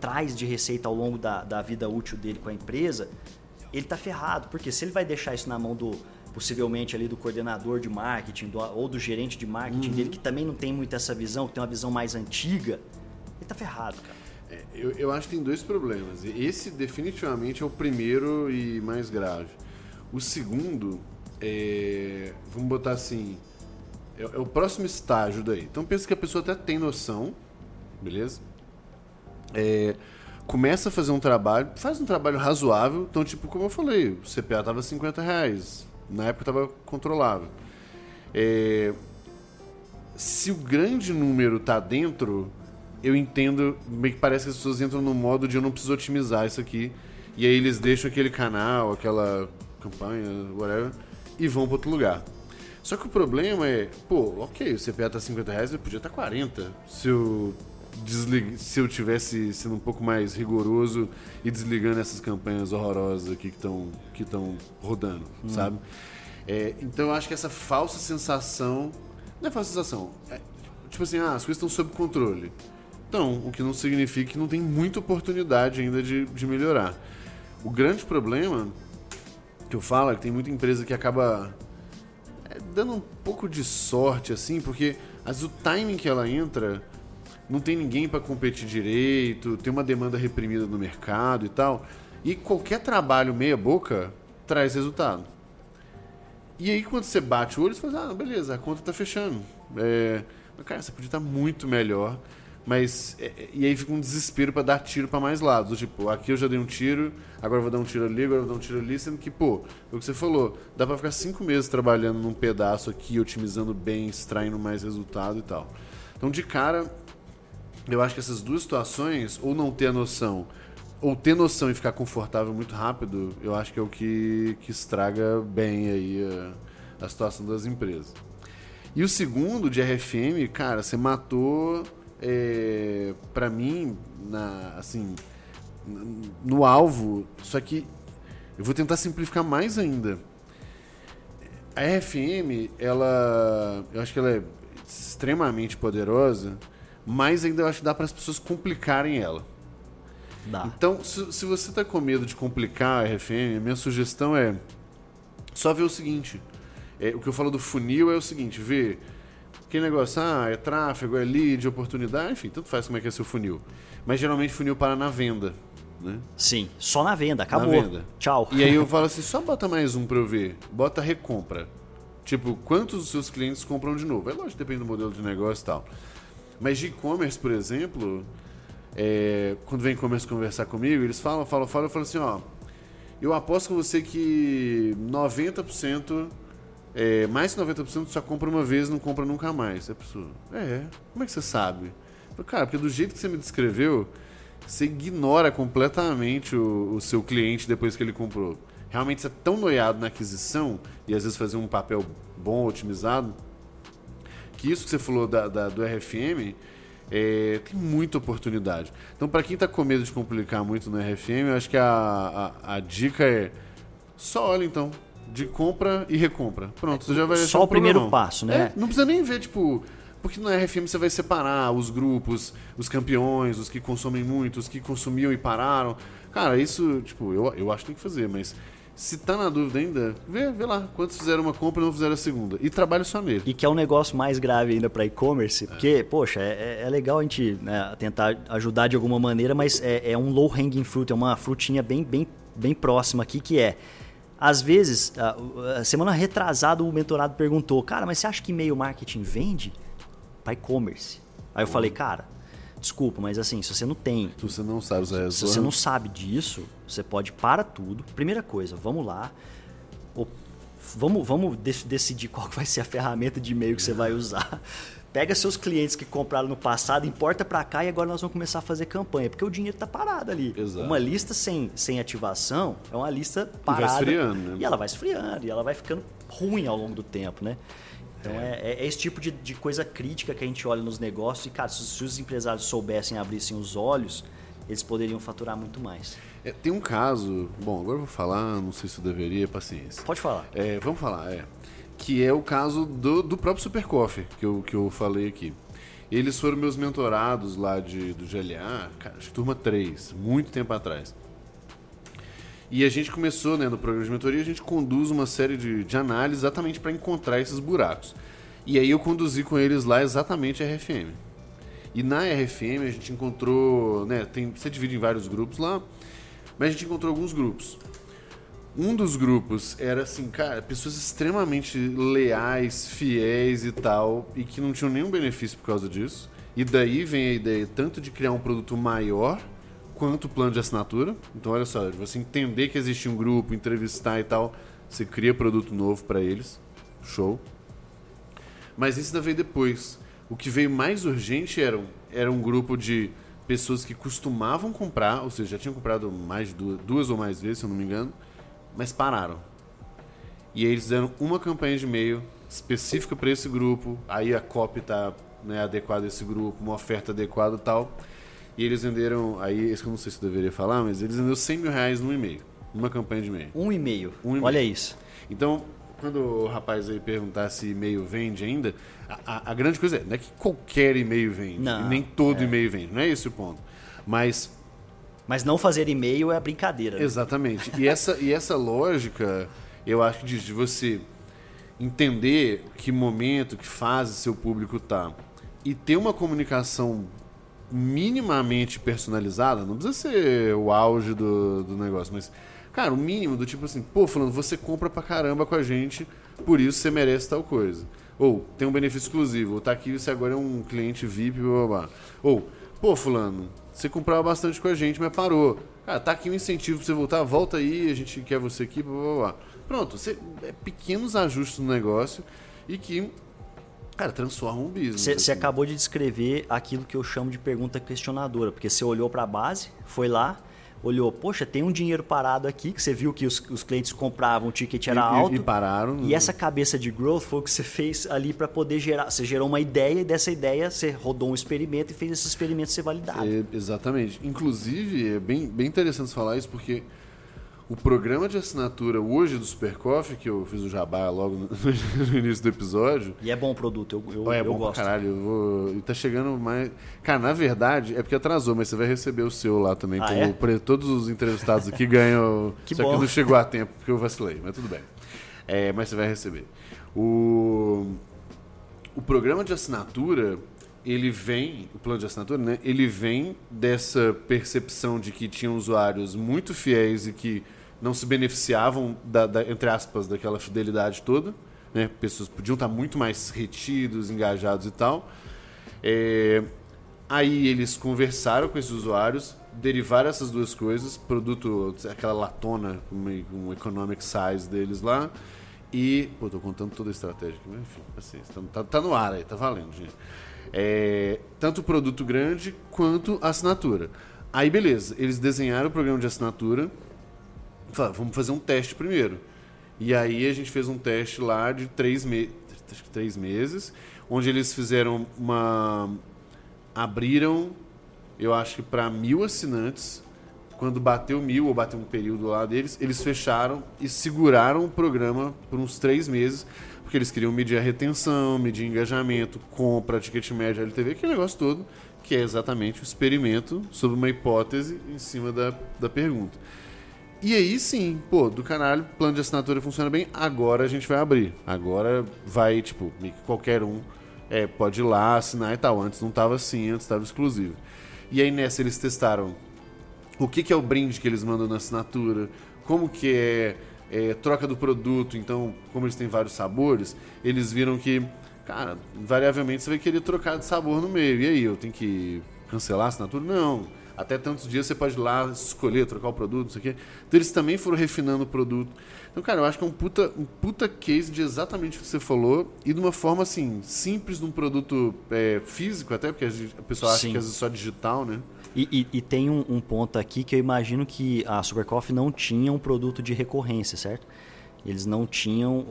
traz de receita ao longo da vida útil dele com a empresa, ele está ferrado, porque se ele vai deixar isso na mão possivelmente ali do coordenador de marketing ou do gerente de marketing dele, que também não tem muito essa visão, que tem uma visão mais antiga, ele tá ferrado, cara. Eu acho que tem 2 problemas. Esse definitivamente é o primeiro e mais grave. O segundo é, vamos botar assim, é o próximo estágio daí. Então pensa que a pessoa até tem noção, beleza? Começa a fazer um trabalho, faz um trabalho razoável. Então, tipo, como eu falei, o CPA tava R$50. Na época estava controlável. Se o grande número está dentro, eu entendo, meio que parece que as pessoas entram no modo de eu não preciso otimizar isso aqui. E aí eles deixam aquele canal, aquela campanha, whatever, e vão para outro lugar. Só que o problema é, o CPA está R$50, eu podia estar R$40. Se eu tivesse sendo um pouco mais rigoroso e desligando essas campanhas horrorosas aqui que estão rodando, sabe? Então eu acho que essa falsa sensação... Não é falsa sensação. Tipo assim, as coisas estão sob controle. Então, o que não significa que não tem muita oportunidade ainda de melhorar. O grande problema que eu falo é que tem muita empresa que acaba dando um pouco de sorte, assim, porque às vezes o timing que ela entra... Não tem ninguém para competir direito, tem uma demanda reprimida no mercado e tal. E qualquer trabalho meia boca traz resultado. E aí quando você bate o olho, você fala, beleza, a conta tá fechando. Mas, cara, você podia estar muito melhor. Mas, e aí fica um desespero para dar tiro para mais lados. Tipo, aqui eu já dei um tiro, agora vou dar um tiro ali, agora vou dar um tiro ali. Sendo que, é o que você falou, dá para ficar 5 meses trabalhando num pedaço aqui, otimizando bem, extraindo mais resultado e tal. Então, de cara... Eu acho que essas duas situações, ou não ter a noção, ou ter noção e ficar confortável muito rápido, eu acho que é o que estraga bem aí a situação das empresas. E o segundo, de RFM, cara, você matou, pra mim, no alvo, só que eu vou tentar simplificar mais ainda. A RFM, eu acho que ela é extremamente poderosa, mas ainda eu acho que dá para as pessoas complicarem ela. Dá. Então, se você está com medo de complicar a RFM, a minha sugestão é só ver o seguinte. O que eu falo do funil é o seguinte, ver aquele negócio, é tráfego, é lead, oportunidade, enfim, tanto faz como é que é seu funil. Mas geralmente funil para na venda, né? Sim, só na venda, acabou. Na venda. Tchau. E aí eu falo assim, só bota mais um para eu ver, bota recompra. Tipo, quantos dos seus clientes compram de novo? É lógico, depende do modelo de negócio e tal. Mas de e-commerce, por exemplo, quando vem e-commerce conversar comigo, eles falam, eu falo assim, eu aposto com você que 90%... mais de 90% só compra uma vez, não compra nunca mais. É absurdo. Como é que você sabe? Cara, porque do jeito que você me descreveu, você ignora completamente o seu cliente depois que ele comprou. Realmente você é tão noiado na aquisição, e às vezes fazer um papel bom, otimizado, que isso que você falou do RFM tem muita oportunidade. Então, para quem está com medo de complicar muito no RFM, eu acho que a dica é só olha então. De compra e recompra. Pronto, você já vai... Só o primeiro passo, né? Não precisa nem ver, porque na RFM você vai separar os grupos, os campeões, os que consomem muito, os que consumiam e pararam. Cara, isso, eu acho que tem que fazer, mas se tá na dúvida ainda, vê lá quantos fizeram uma compra e não fizeram a segunda. E trabalha só nele. E que é um negócio mais grave ainda para e-commerce, porque, poxa, é legal a gente, né, tentar ajudar de alguma maneira, mas é um low hanging fruit, é uma frutinha bem, bem, bem próxima aqui, que é... Às vezes, a semana retrasada, o mentorado perguntou, cara, mas você acha que e-mail marketing vende para e-commerce? Aí eu falei, cara, desculpa, mas assim, se você não tem... Você não sabe usar. Se você não sabe disso, você pode parar tudo. Primeira coisa, vamos lá. Vamos decidir qual vai ser a ferramenta de e-mail que você vai usar. Pega seus clientes que compraram no passado, importa para cá e agora nós vamos começar a fazer campanha, porque o dinheiro tá parado ali. Exato. Uma lista sem ativação é uma lista parada. Vai esfriando, né? E ela vai esfriando, e ela vai ficando ruim ao longo do tempo, né? Então é esse tipo de coisa crítica que a gente olha nos negócios e, cara, se os empresários soubessem, abrissem os olhos, eles poderiam faturar muito mais. Tem um caso, bom, agora eu vou falar, não sei se eu deveria, paciência. Pode falar. Vamos falar, que é o caso do próprio Super Coffee, que eu falei aqui. Eles foram meus mentorados lá do GLA, acho que turma 3, muito tempo atrás. E a gente começou, né, no programa de mentoria, a gente conduz uma série de análises exatamente para encontrar esses buracos. E aí eu conduzi com eles lá exatamente a RFM. E na RFM a gente encontrou, né, você divide em vários grupos lá, mas a gente encontrou alguns grupos. Um dos grupos era assim, cara, pessoas extremamente leais, fiéis e tal, e que não tinham nenhum benefício por causa disso. E daí vem a ideia tanto de criar um produto maior quanto o plano de assinatura. Então, olha só, você entender que existe um grupo, entrevistar e tal, você cria produto novo para eles. Show. Mas isso ainda veio depois. O que veio mais urgente era um grupo de pessoas que costumavam comprar, ou seja, já tinham comprado mais de duas ou mais vezes, se eu não me engano, mas pararam. E aí eles fizeram uma campanha de e-mail específica para esse grupo, aí a copy tá, né, adequada a esse grupo, uma oferta adequada e tal, e eles venderam, aí isso que eu não sei se eu deveria falar, mas eles venderam R$100 mil num e-mail, numa campanha de e-mail. Um e-mail. Olha isso. Então, quando o rapaz aí perguntar se e-mail vende ainda, a grande coisa não é que qualquer e-mail vende, não, e nem todo e-mail vende, não é esse o ponto, mas não fazer e-mail é a brincadeira. Né? Exatamente. E essa lógica, eu acho que de você entender que momento, que fase seu público está e ter uma comunicação minimamente personalizada, não precisa ser o auge do negócio, mas, cara, o mínimo do tipo assim, pô, fulano, você compra pra caramba com a gente, por isso você merece tal coisa. Ou, tem um benefício exclusivo, ou tá aqui, você agora é um cliente VIP, blá, blá, blá. Ou, pô, fulano, você comprava bastante com a gente, mas parou. Cara, tá aqui um incentivo pra você voltar, volta aí, a gente quer você aqui, blá, blá, blá. Pronto, pequenos ajustes no negócio e que, cara, transformam o business. Você assim. Acabou de descrever aquilo que eu chamo de pergunta questionadora, porque você olhou pra base, foi lá, olhou, poxa, tem um dinheiro parado aqui, que você viu que os clientes compravam, o ticket era alto. E pararam. E essa cabeça de growth foi o que você fez ali para poder gerar. Você gerou uma ideia e dessa ideia você rodou um experimento e fez esse experimento ser validado. Exatamente. Inclusive, é bem, bem interessante falar isso, porque O programa de assinatura hoje do Super Coffee, que eu fiz o jabá logo no início do episódio... E é bom o produto, eu gosto. Pra caralho, tá chegando mais... Cara, na verdade, é porque atrasou, mas você vai receber o seu lá também. Todos os entrevistados aqui ganham... Só que não chegou a tempo, porque eu vacilei, mas tudo bem. É, mas você vai receber. O programa de assinatura... Ele vem, o plano de assinatura, né? Ele vem dessa percepção de que tinha usuários muito fiéis e que não se beneficiavam, entre aspas, daquela fidelidade toda, né? Pessoas podiam estar muito mais retidos, engajados e tal. Aí eles conversaram com esses usuários, derivaram essas duas coisas, produto, aquela latona, um economic size deles lá. E, tô contando toda a estratégia aqui, mas enfim, assim, tá no ar aí, tá valendo, gente. Tanto o produto grande quanto a assinatura. Aí beleza, eles desenharam o programa de assinatura e falaram, vamos fazer um teste primeiro. E aí a gente fez um teste lá de 3 meses, onde eles fizeram abriram, eu acho que para 1.000 assinantes. Quando bateu 1.000 ou bateu um período lá deles, eles fecharam e seguraram o programa por uns 3 meses, porque eles queriam medir a retenção, medir engajamento, compra, ticket médio, LTV, aquele negócio todo, que é exatamente o experimento sobre uma hipótese em cima da pergunta. E aí sim, do caralho, plano de assinatura funciona bem, agora a gente vai abrir. Agora vai, qualquer um pode ir lá, assinar e tal. Antes não estava assim, antes estava exclusivo. E aí nessa eles testaram o que é o brinde que eles mandam na assinatura, como que é troca do produto. Então, como eles têm vários sabores, eles viram que, cara, invariavelmente você vai querer trocar de sabor no meio. E aí, eu tenho que cancelar a assinatura? Não. Até tantos dias você pode ir lá escolher, trocar o produto, não sei o quê. Então, eles também foram refinando o produto. Então, cara, eu acho que é um puta case de exatamente o que você falou e de uma forma, assim, simples, de um produto físico até, porque a pessoa acha que às vezes é só digital, né? E tem um ponto aqui que eu imagino que a Super Coffee não tinha um produto de recorrência, certo? Eles não tinham,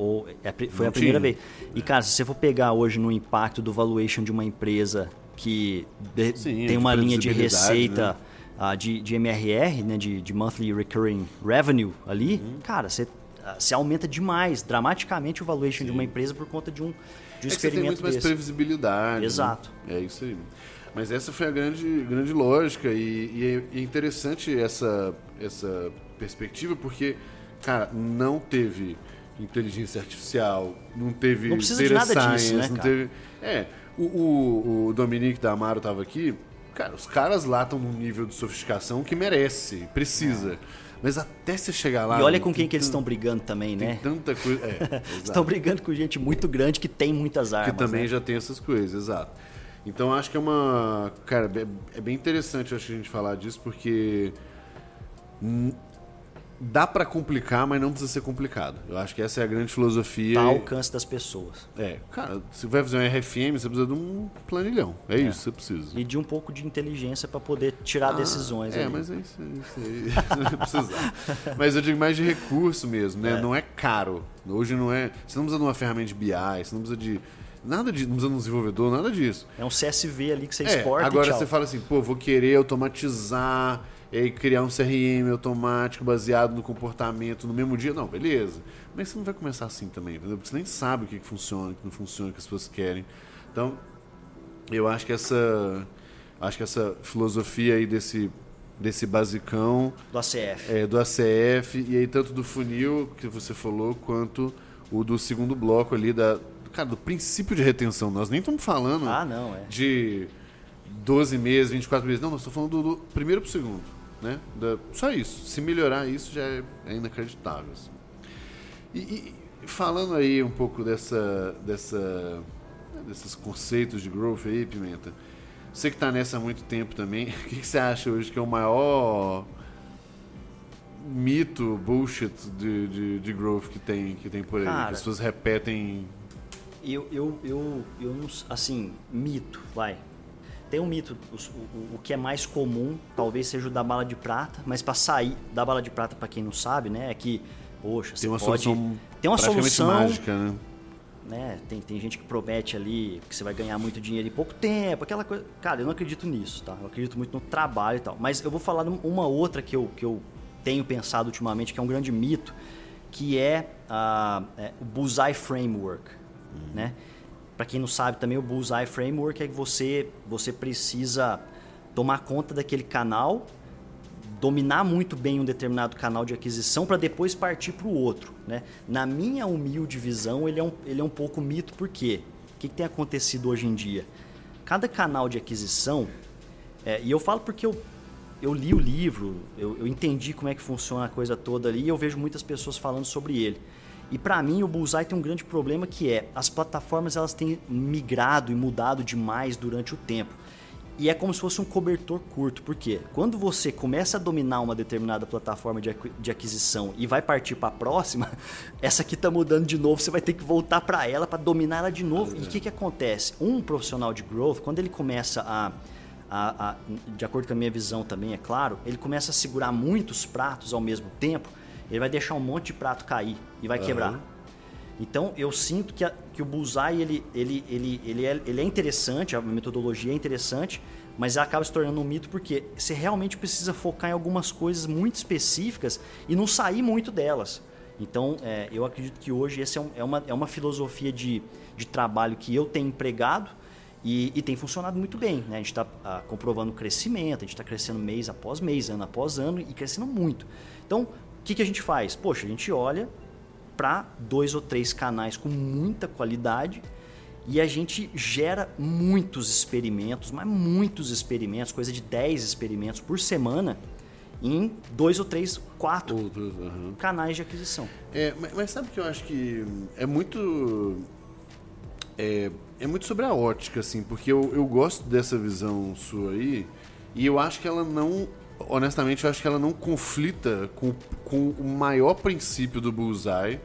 foi a primeira vez. E, cara, se você for pegar hoje no impacto do valuation de uma empresa que tem uma linha de receita, né? de MRR, né? de Monthly Recurring Revenue ali, cara, você aumenta demais, dramaticamente o valuation de uma empresa por conta de um experimento desse. Você tem muito mais previsibilidade. Exato. Né? É isso aí. Mas essa foi a grande lógica e é interessante essa perspectiva porque, cara, não teve inteligência artificial, não teve data science, né, não teve... O Dominique da Amaro estava aqui, cara, os caras lá estão num nível de sofisticação que merece, precisa... Mas até você chegar lá... E olha com quem que eles estão brigando também, né? Tem tanta coisa... Estão brigando com gente muito grande que tem muitas armas. Que também, né? Já tem essas coisas, exato. Então, acho que é uma... Cara, é bem interessante, acho, a gente falar disso, porque dá para complicar, mas não precisa ser complicado. Eu acho que essa é a grande filosofia. Tá ao alcance das pessoas. Cara, se você vai fazer um RFM, você precisa de um planilhão. É isso que você precisa. E de um pouco de inteligência para poder tirar decisões. Mas é isso aí. Você precisar. Mas eu digo mais de recurso mesmo, né? Não é caro. Hoje não é... Você não precisa de uma ferramenta de BI, você não precisa de... Nada disso, não precisa de um desenvolvedor, nada disso. É um CSV ali que você exporta. Agora você fala assim, vou querer automatizar e criar um CRM automático baseado no comportamento no mesmo dia. Não, beleza. Mas você não vai começar assim também, entendeu? Porque você nem sabe o que funciona, o que não funciona, o que as pessoas querem. Então, eu acho que essa filosofia aí desse basicão... Do ACF. Do ACF, e aí tanto do funil que você falou, quanto o do segundo bloco ali da... Cara, do princípio de retenção. Nós nem estamos falando de 12 meses, 24 meses. Não, nós estamos falando do primeiro para o segundo. Né? Só isso. Se melhorar isso já é inacreditável. Assim. E falando aí um pouco desses conceitos de growth aí, Pimenta, você que está nessa há muito tempo também, o que você acha hoje que é o maior... mito, bullshit de growth que tem por aí? Cara, as pessoas repetem... Eu não... Assim, mito, vai. Tem um mito. O que é mais comum, talvez seja o da bala de prata, mas para sair da bala de prata, para quem não sabe, né, é que, poxa, você pode... Tem uma solução mágica, né? Né? Tem gente que promete ali que você vai ganhar muito dinheiro em pouco tempo, aquela coisa... Cara, eu não acredito nisso, tá? Eu acredito muito no trabalho e tal. Mas eu vou falar uma outra que eu tenho pensado ultimamente, que é um grande mito, que é, o Bullseye Framework. Né? Para quem não sabe também, o Bullseye Framework é que você precisa tomar conta daquele canal, dominar muito bem um determinado canal de aquisição para depois partir para o outro. Né? Na minha humilde visão, ele é um pouco mito, por quê? O que tem acontecido hoje em dia? Cada canal de aquisição, e eu falo porque eu li o livro, eu entendi como é que funciona a coisa toda ali, e eu vejo muitas pessoas falando sobre ele. E para mim o Bullseye tem um grande problema, que é as plataformas, elas têm migrado e mudado demais durante o tempo. E é como se fosse um cobertor curto, porque quando você começa a dominar uma determinada plataforma de aquisição e vai partir para a próxima, essa aqui está mudando de novo, você vai ter que voltar para ela para dominar ela de novo. E o que acontece? Um profissional de growth, quando ele começa a, de acordo com a minha visão também, é claro, ele começa a segurar muitos pratos ao mesmo tempo, ele vai deixar um monte de prato cair e vai quebrar. Então, eu sinto que o Bullseye ele é interessante, a metodologia é interessante, mas ela acaba se tornando um mito porque você realmente precisa focar em algumas coisas muito específicas e não sair muito delas. Então, eu acredito que hoje essa é uma filosofia de trabalho que eu tenho empregado e tem funcionado muito bem. Né? A gente está comprovando o crescimento, a gente está crescendo mês após mês, ano após ano e crescendo muito. Então, o que a gente faz? Poxa, a gente olha para 2 ou 3 canais com muita qualidade e a gente gera muitos experimentos, mas muitos experimentos, coisa de 10 experimentos por semana em 2 ou 3, 4 outros, canais de aquisição. Mas sabe que eu acho que é muito, é muito sobre a ótica, assim, porque eu gosto dessa visão sua aí e eu acho que ela não... Honestamente, eu acho que ela não conflita com o maior princípio do Bullseye,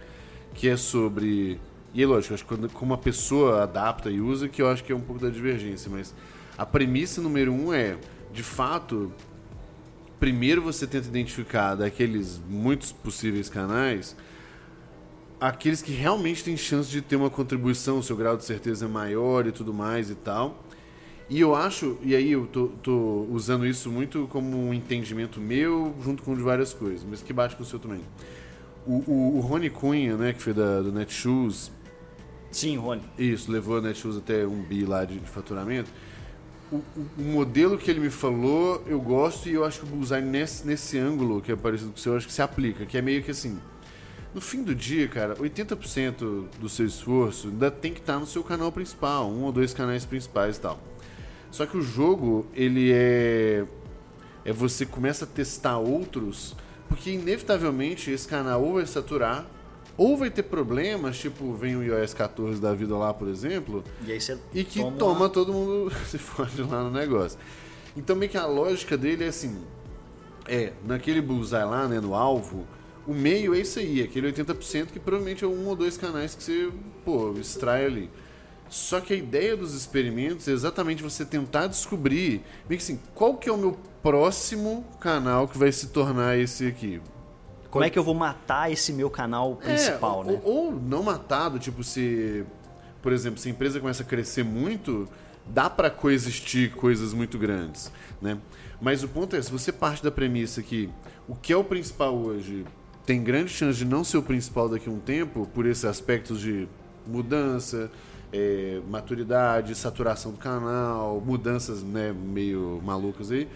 que é sobre... E é lógico, eu acho que quando uma pessoa adapta e usa, que eu acho que é um pouco da divergência, mas a premissa número 1 é, de fato, primeiro você tenta identificar daqueles muitos possíveis canais, aqueles que realmente têm chance de ter uma contribuição, o seu grau de certeza é maior e tudo mais e tal... E eu acho, e aí eu tô usando isso muito como um entendimento meu, junto com de várias coisas, mas que bate com o seu também. O Rony Cunha, né, que foi do Netshoes... Sim, Rony. Isso, levou a Netshoes até $1 bilhão lá de faturamento. O modelo que ele me falou, eu gosto e eu acho que o Bullseye nesse ângulo que é parecido com o seu, eu acho que se aplica, que é meio que assim... No fim do dia, cara, 80% do seu esforço ainda tem que estar no seu canal principal, 1 ou 2 canais principais e tal. Só que o jogo, ele é você começa a testar outros, porque inevitavelmente esse canal ou vai saturar, ou vai ter problemas, tipo, vem o iOS 14 da vida lá, por exemplo, e, aí você e que toma todo mundo, se fode lá no negócio. Então meio que a lógica dele é assim, naquele Bullseye lá, né, no alvo, o meio é isso aí, aquele 80% que provavelmente é 1 ou 2 canais que você, extrai ali. Só que a ideia dos experimentos é exatamente você tentar descobrir meio que assim, qual que é o meu próximo canal que vai se tornar esse aqui. Como é que eu vou matar esse meu canal principal, né? Ou não matado, tipo, se... Por exemplo, se a empresa começa a crescer muito, dá para coexistir coisas muito grandes, né? Mas o ponto é, se você parte da premissa que o que é o principal hoje tem grande chance de não ser o principal daqui a um tempo, por esses aspectos de mudança... maturidade, saturação do canal, mudanças, né, meio malucas aí.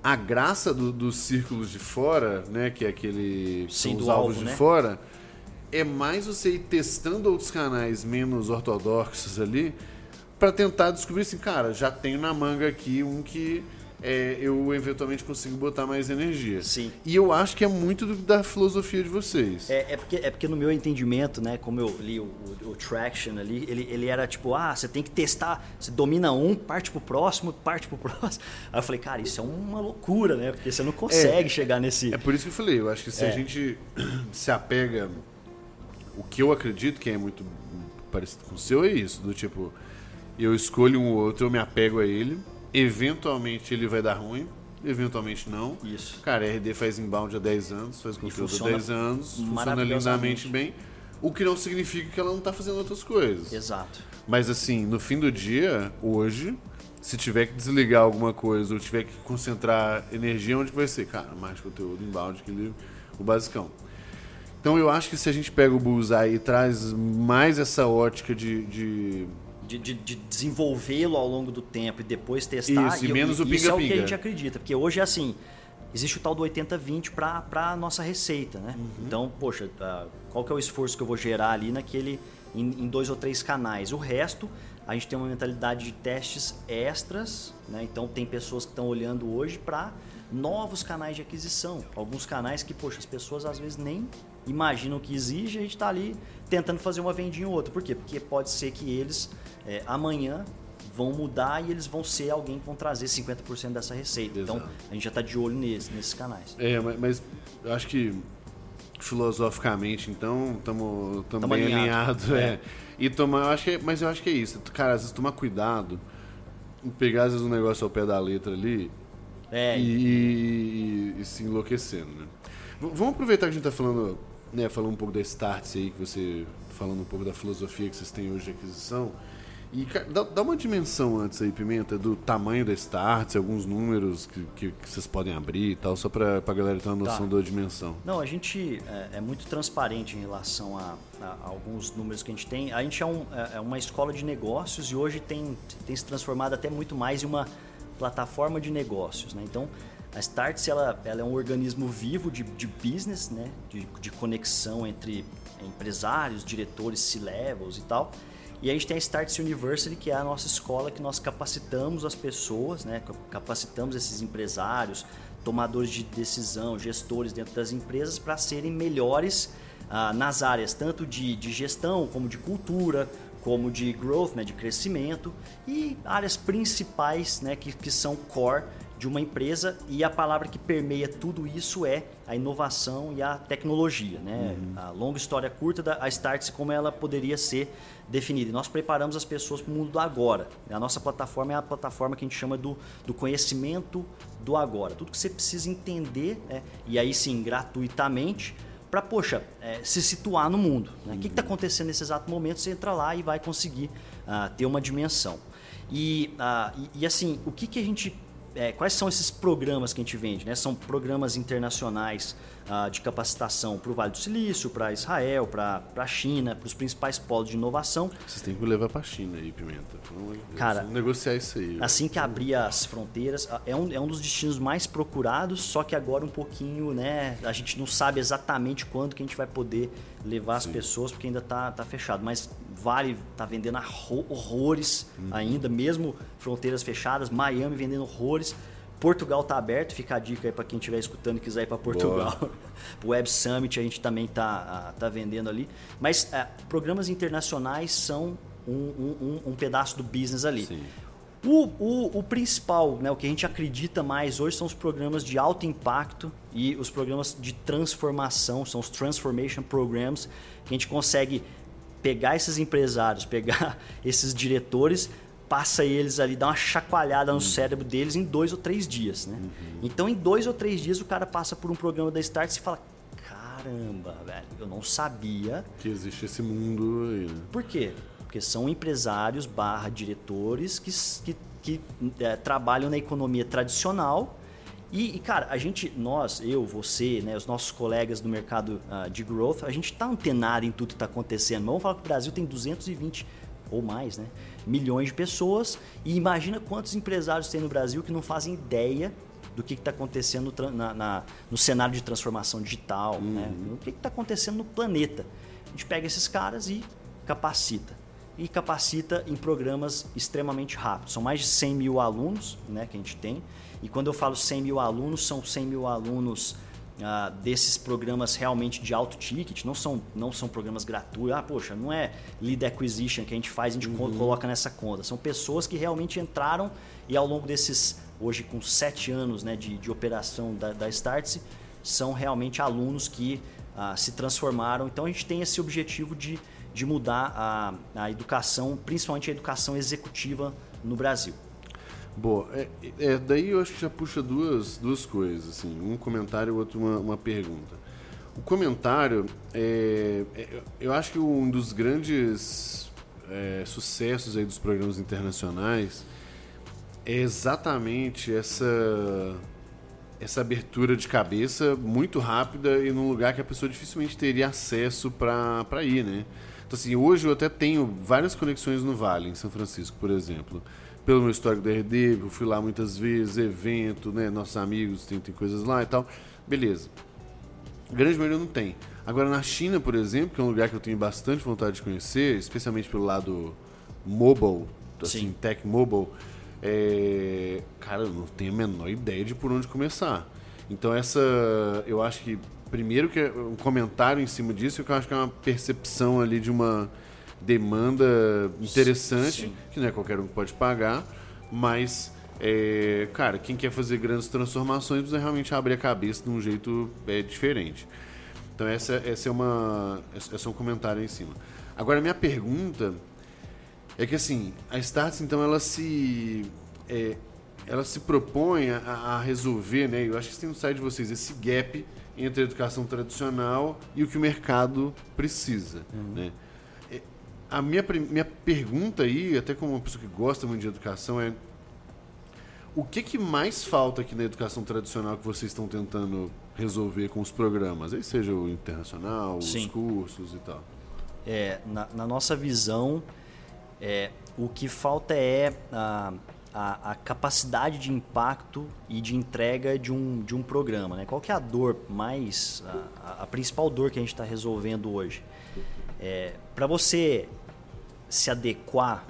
A graça dos círculos de fora, né, que é aquele... Sim, os alvos alvo, de fora, é mais você ir testando outros canais menos ortodoxos ali para tentar descobrir assim, cara, já tenho na manga aqui um que eu eventualmente consigo botar mais energia. Sim. E eu acho que é muito da filosofia de vocês. Porque no meu entendimento, né, como eu li o Traction ali, ele era tipo, você tem que testar, você domina um, parte pro próximo. Aí eu falei, cara, isso é uma loucura, né? Porque você não consegue chegar nesse... É por isso que eu falei, eu acho que se a gente se apega, o que eu acredito que é muito parecido com o seu é isso, do tipo, eu escolho um ou outro, eu me apego a ele, eventualmente ele vai dar ruim, eventualmente não. Isso. Cara, a RD faz inbound há 10 anos, faz conteúdo há 10 anos, funciona lindamente bem, o que não significa que ela não tá fazendo outras coisas. Exato. Mas assim, no fim do dia, hoje, se tiver que desligar alguma coisa ou tiver que concentrar energia, onde que vai ser? Cara, mais conteúdo inbound, equilíbrio, o basicão. Então eu acho que se a gente pega o Bullseye e traz mais essa ótica de desenvolvê-lo ao longo do tempo e depois testar, isso, e menos o pinga-pinga. Isso é o que a gente acredita, porque hoje é assim, existe o tal do 80-20 para a nossa receita, né? Uhum. Então, poxa, qual que é o esforço que eu vou gerar ali naquele, em 2 ou 3 canais? O resto... A gente tem uma mentalidade de testes extras, né? Então tem pessoas que estão olhando hoje para novos canais de aquisição. Alguns canais que, poxa, as pessoas às vezes nem imaginam que exige, a gente está ali tentando fazer uma vendinha ou outra. Por quê? Porque pode ser que eles amanhã vão mudar e eles vão ser alguém que vão trazer 50% dessa receita. Exato. Então a gente já está de olho nesses canais. É, mas eu acho que filosoficamente, então, estamos bem alinhados. É. E tomar, eu acho que é isso. Cara, às vezes tomar cuidado, pegar às vezes um negócio ao pé da letra ali e se enlouquecendo, né? Vamos aproveitar que a gente tá falando, né, um pouco da Startse aí, que você falando um pouco da filosofia que vocês têm hoje de aquisição. E cara, dá uma dimensão antes aí, Pimenta, do tamanho da Startse, alguns números que vocês podem abrir e tal, só para a galera ter uma noção da dimensão. Não, a gente é muito transparente em relação a alguns números que a gente tem. A gente é uma escola de negócios e hoje tem se transformado até muito mais em uma plataforma de negócios, né? Então, a Startse ela é um organismo vivo de business, né? De conexão entre empresários, diretores, C-levels e tal. E a gente tem a Startse University, que é a nossa escola que nós capacitamos as pessoas, né? Capacitamos esses empresários, tomadores de decisão, gestores dentro das empresas para serem melhores nas áreas tanto de gestão, como de cultura, como de growth, né? De crescimento, e áreas principais, né? que são core de uma empresa, e a palavra que permeia tudo isso é a inovação e a tecnologia, né? Uhum. A longa história curta da Startse, como ela poderia ser definida. E nós preparamos as pessoas para o mundo do agora. A nossa plataforma é a plataforma que a gente chama do conhecimento do agora. Tudo que você precisa entender, né? E aí sim, gratuitamente, para, se situar no mundo, né? Uhum. O que está acontecendo nesse exato momento? Você entra lá e vai conseguir ter uma dimensão. E assim, o que a gente... quais são esses programas que a gente vende, né? São programas internacionais de capacitação para o Vale do Silício, para Israel, para a China, para os principais polos de inovação. Vocês têm que levar para a China aí, Pimenta. Cara, vamos negociar isso aí. Assim que abrir as fronteiras, é um dos destinos mais procurados, só que agora um pouquinho, né? A gente não sabe exatamente quando que a gente vai poder levar as pessoas, porque ainda tá fechado. Mas Vale tá vendendo horrores ainda, mesmo fronteiras fechadas. Miami vendendo horrores. Portugal está aberto, fica a dica aí para quem estiver escutando e quiser ir para Portugal. O Web Summit a gente também tá vendendo ali. Mas programas internacionais são um pedaço do business ali. Sim. O principal, né, o que a gente acredita mais hoje são os programas de alto impacto e os programas de transformação, são os Transformation Programs, que a gente consegue pegar esses empresários, pegar esses diretores, passa eles ali, dá uma chacoalhada no cérebro deles em 2 ou 3 dias, né? Uhum. Então, em 2 ou 3 dias, o cara passa por um programa da Startse e fala: caramba, velho, eu não sabia que existe esse mundo aí, né? Por quê? Porque são empresários / diretores que trabalham na economia tradicional. E, cara, nós, eu, você, né, os nossos colegas do mercado de growth, a gente está antenado em tudo que está acontecendo. Mas vamos falar que o Brasil tem 220 ou mais, né, milhões de pessoas, e imagina quantos empresários tem no Brasil que não fazem ideia do que está acontecendo no cenário de transformação digital, né? O que está acontecendo no planeta. A gente pega esses caras e capacita. E capacita em programas extremamente rápidos. São mais de 100 mil alunos, né, que a gente tem. E quando eu falo 100 mil alunos, são 100 mil alunos desses programas realmente de alto ticket, não são programas gratuitos. Não é lead acquisition que a gente faz, a gente coloca nessa conta. São pessoas que realmente entraram e ao longo desses, hoje com 7 anos, né, de operação da Startse, são realmente alunos que se transformaram. Então a gente tem esse objetivo de mudar a educação, principalmente a educação executiva no Brasil. Bom, daí eu acho que já puxa duas coisas, assim, um comentário e o outro uma pergunta. O comentário, eu acho que um dos grandes sucessos aí dos programas internacionais É exatamente essa abertura de cabeça muito rápida e num lugar que a pessoa dificilmente teria acesso para ir, né? Então, assim, hoje eu até tenho várias conexões no Vale, em São Francisco, por exemplo. Pelo meu histórico da RD, eu fui lá muitas vezes, evento, né? Nossos amigos, tem coisas lá e tal. Beleza. A grande maioria não tem. Agora, na China, por exemplo, que é um lugar que eu tenho bastante vontade de conhecer, especialmente pelo lado mobile, assim, tech mobile, cara, eu não tenho a menor ideia de por onde começar. Então, eu acho que, primeiro, que é um comentário em cima disso, que eu acho que é uma percepção ali de uma demanda interessante, sim, que não é qualquer um que pode pagar, mas, cara, quem quer fazer grandes transformações precisa realmente abrir a cabeça de um jeito diferente. Então, esse é um comentário aí em cima. Agora, a minha pergunta é que, assim, a Startse, então, ela se propõe a resolver, né? Eu acho que tem no site de vocês esse gap entre a educação tradicional e o que o mercado precisa, né? A minha pergunta aí, até como uma pessoa que gosta muito de educação, é o que mais falta aqui na educação tradicional que vocês estão tentando resolver com os programas? Aí seja o internacional, sim, os cursos e tal. Na nossa visão... o que falta é a capacidade de impacto e de entrega de um programa, né? Qual que é a dor mais... A principal dor que a gente está resolvendo hoje? Para você se adequar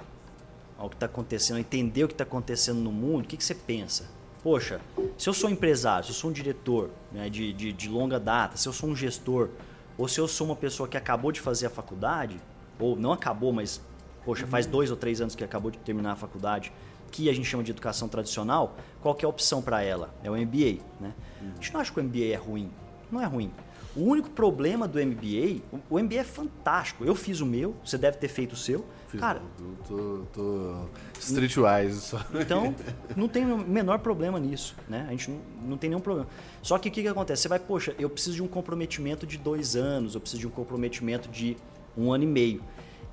ao que está acontecendo, entender o que está acontecendo no mundo, o que você pensa? Poxa, se eu sou empresário, se eu sou um diretor, né, de longa data, se eu sou um gestor, ou se eu sou uma pessoa que acabou de fazer a faculdade, ou não acabou, mas... Poxa, faz 2 ou 3 anos que acabou de terminar a faculdade, que a gente chama de educação tradicional, qual que é a opção para ela? É o MBA, né? A gente não acha que o MBA é ruim. Não é ruim. O único problema do MBA, o MBA é fantástico. Eu fiz o meu, você deve ter feito o seu. Cara, eu tô streetwise só. Então, não tem o menor problema nisso, né? A gente não tem nenhum problema. Só que o que acontece? Você vai, poxa, eu preciso de um comprometimento de 2 anos, eu preciso de um comprometimento de 1 ano e meio.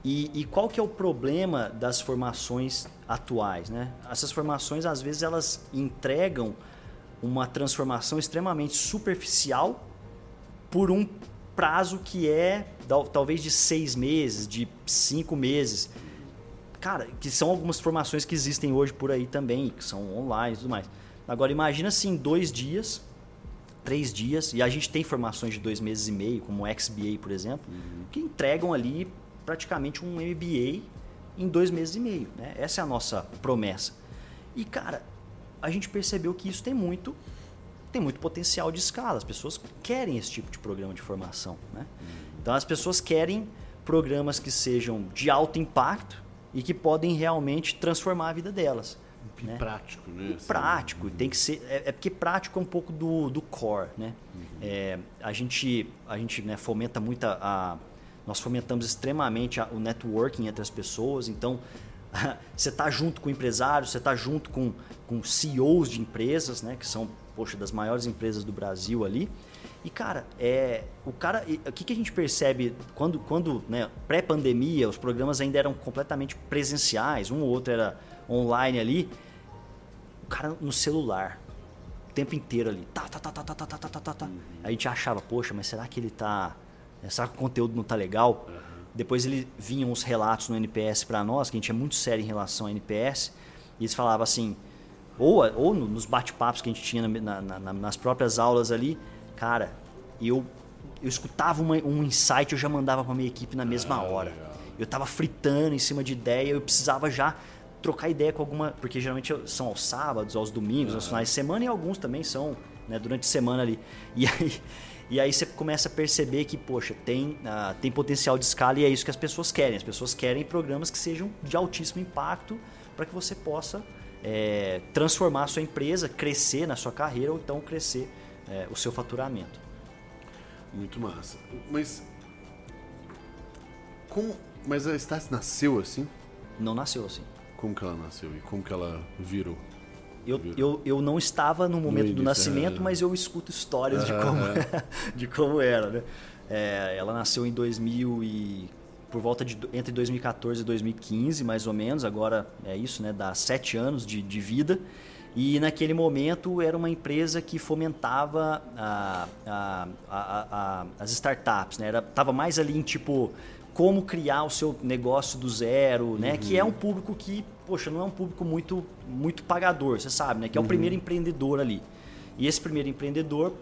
E qual que é o problema das formações atuais, né? Essas formações, às vezes, elas entregam uma transformação extremamente superficial por um prazo que é talvez de 6 meses, de 5 meses. Cara, que são algumas formações que existem hoje por aí também, que são online e tudo mais. Agora, imagina se em 2 dias... 3 dias, e a gente tem formações de 2 meses e meio, como o XBA, por exemplo, que entregam ali praticamente um MBA em 2 meses e meio, né? Essa é a nossa promessa. E, cara, a gente percebeu que isso tem muito potencial de escala. As pessoas querem esse tipo de programa de formação, né? Então, as pessoas querem programas que sejam de alto impacto e que podem realmente transformar a vida delas. E, né? Prático, né? E prático, tem que ser... porque prático é um pouco do core, né? A gente né, fomenta muito nós fomentamos extremamente o networking entre as pessoas. Então, você está junto com empresários, você está junto com CEOs de empresas, né, que são, poxa, das maiores empresas do Brasil ali. E, cara, o que a gente percebe quando né, pré-pandemia, os programas ainda eram completamente presenciais, um ou outro era online ali, o cara no celular, o tempo inteiro ali. Tá. A gente achava, poxa, mas será que ele está... Será que o conteúdo não está legal? Depois ele vinham uns relatos no NPS para nós, que a gente é muito sério em relação a NPS, e eles falavam assim, ou nos bate-papos que a gente tinha nas próprias aulas ali, cara, eu escutava um insight, eu já mandava para a minha equipe na mesma hora. Legal. Eu estava fritando em cima de ideia, eu precisava já trocar ideia com alguma... Porque geralmente são aos sábados, aos domingos, aos finais de semana, e alguns também são, né, durante a semana ali. E aí você começa a perceber que, poxa, tem potencial de escala e é isso que as pessoas querem. As pessoas querem programas que sejam de altíssimo impacto para que você possa transformar a sua empresa, crescer na sua carreira ou então crescer o seu faturamento. Muito massa. Mas a Startse nasceu assim? Não nasceu assim. Como que ela nasceu e como que ela virou? Eu não estava no momento do nascimento, mas eu escuto histórias de como era, né? Ela nasceu em 2004, por volta de entre 2014 e 2015, mais ou menos, agora é isso, né, dá 7 anos de vida. E naquele momento era uma empresa que fomentava as startups, né? Tava mais ali em tipo como criar o seu negócio do zero, né? Uhum. Que é um público que, poxa, não é um público muito, muito pagador, você sabe, né? Que é o primeiro empreendedor ali. E esse primeiro empreendedor,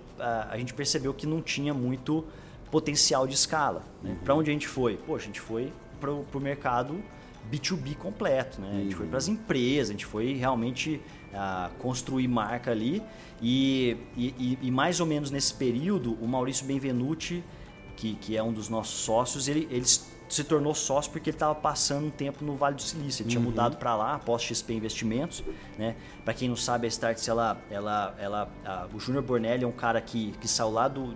a gente percebeu que não tinha muito potencial de escala, né? Para onde a gente foi? Poxa, a gente foi para o mercado B2B completo, né? A gente foi para as empresas, a gente foi realmente construir marca ali e mais ou menos nesse período o Maurício Benvenuti, que é um dos nossos sócios, ele se tornou sócio porque ele estava passando um tempo no Vale do Silício, ele tinha mudado para lá após XP Investimentos, né? Para quem não sabe, a Startse, o Júnior Bornelli é um cara que saiu lá do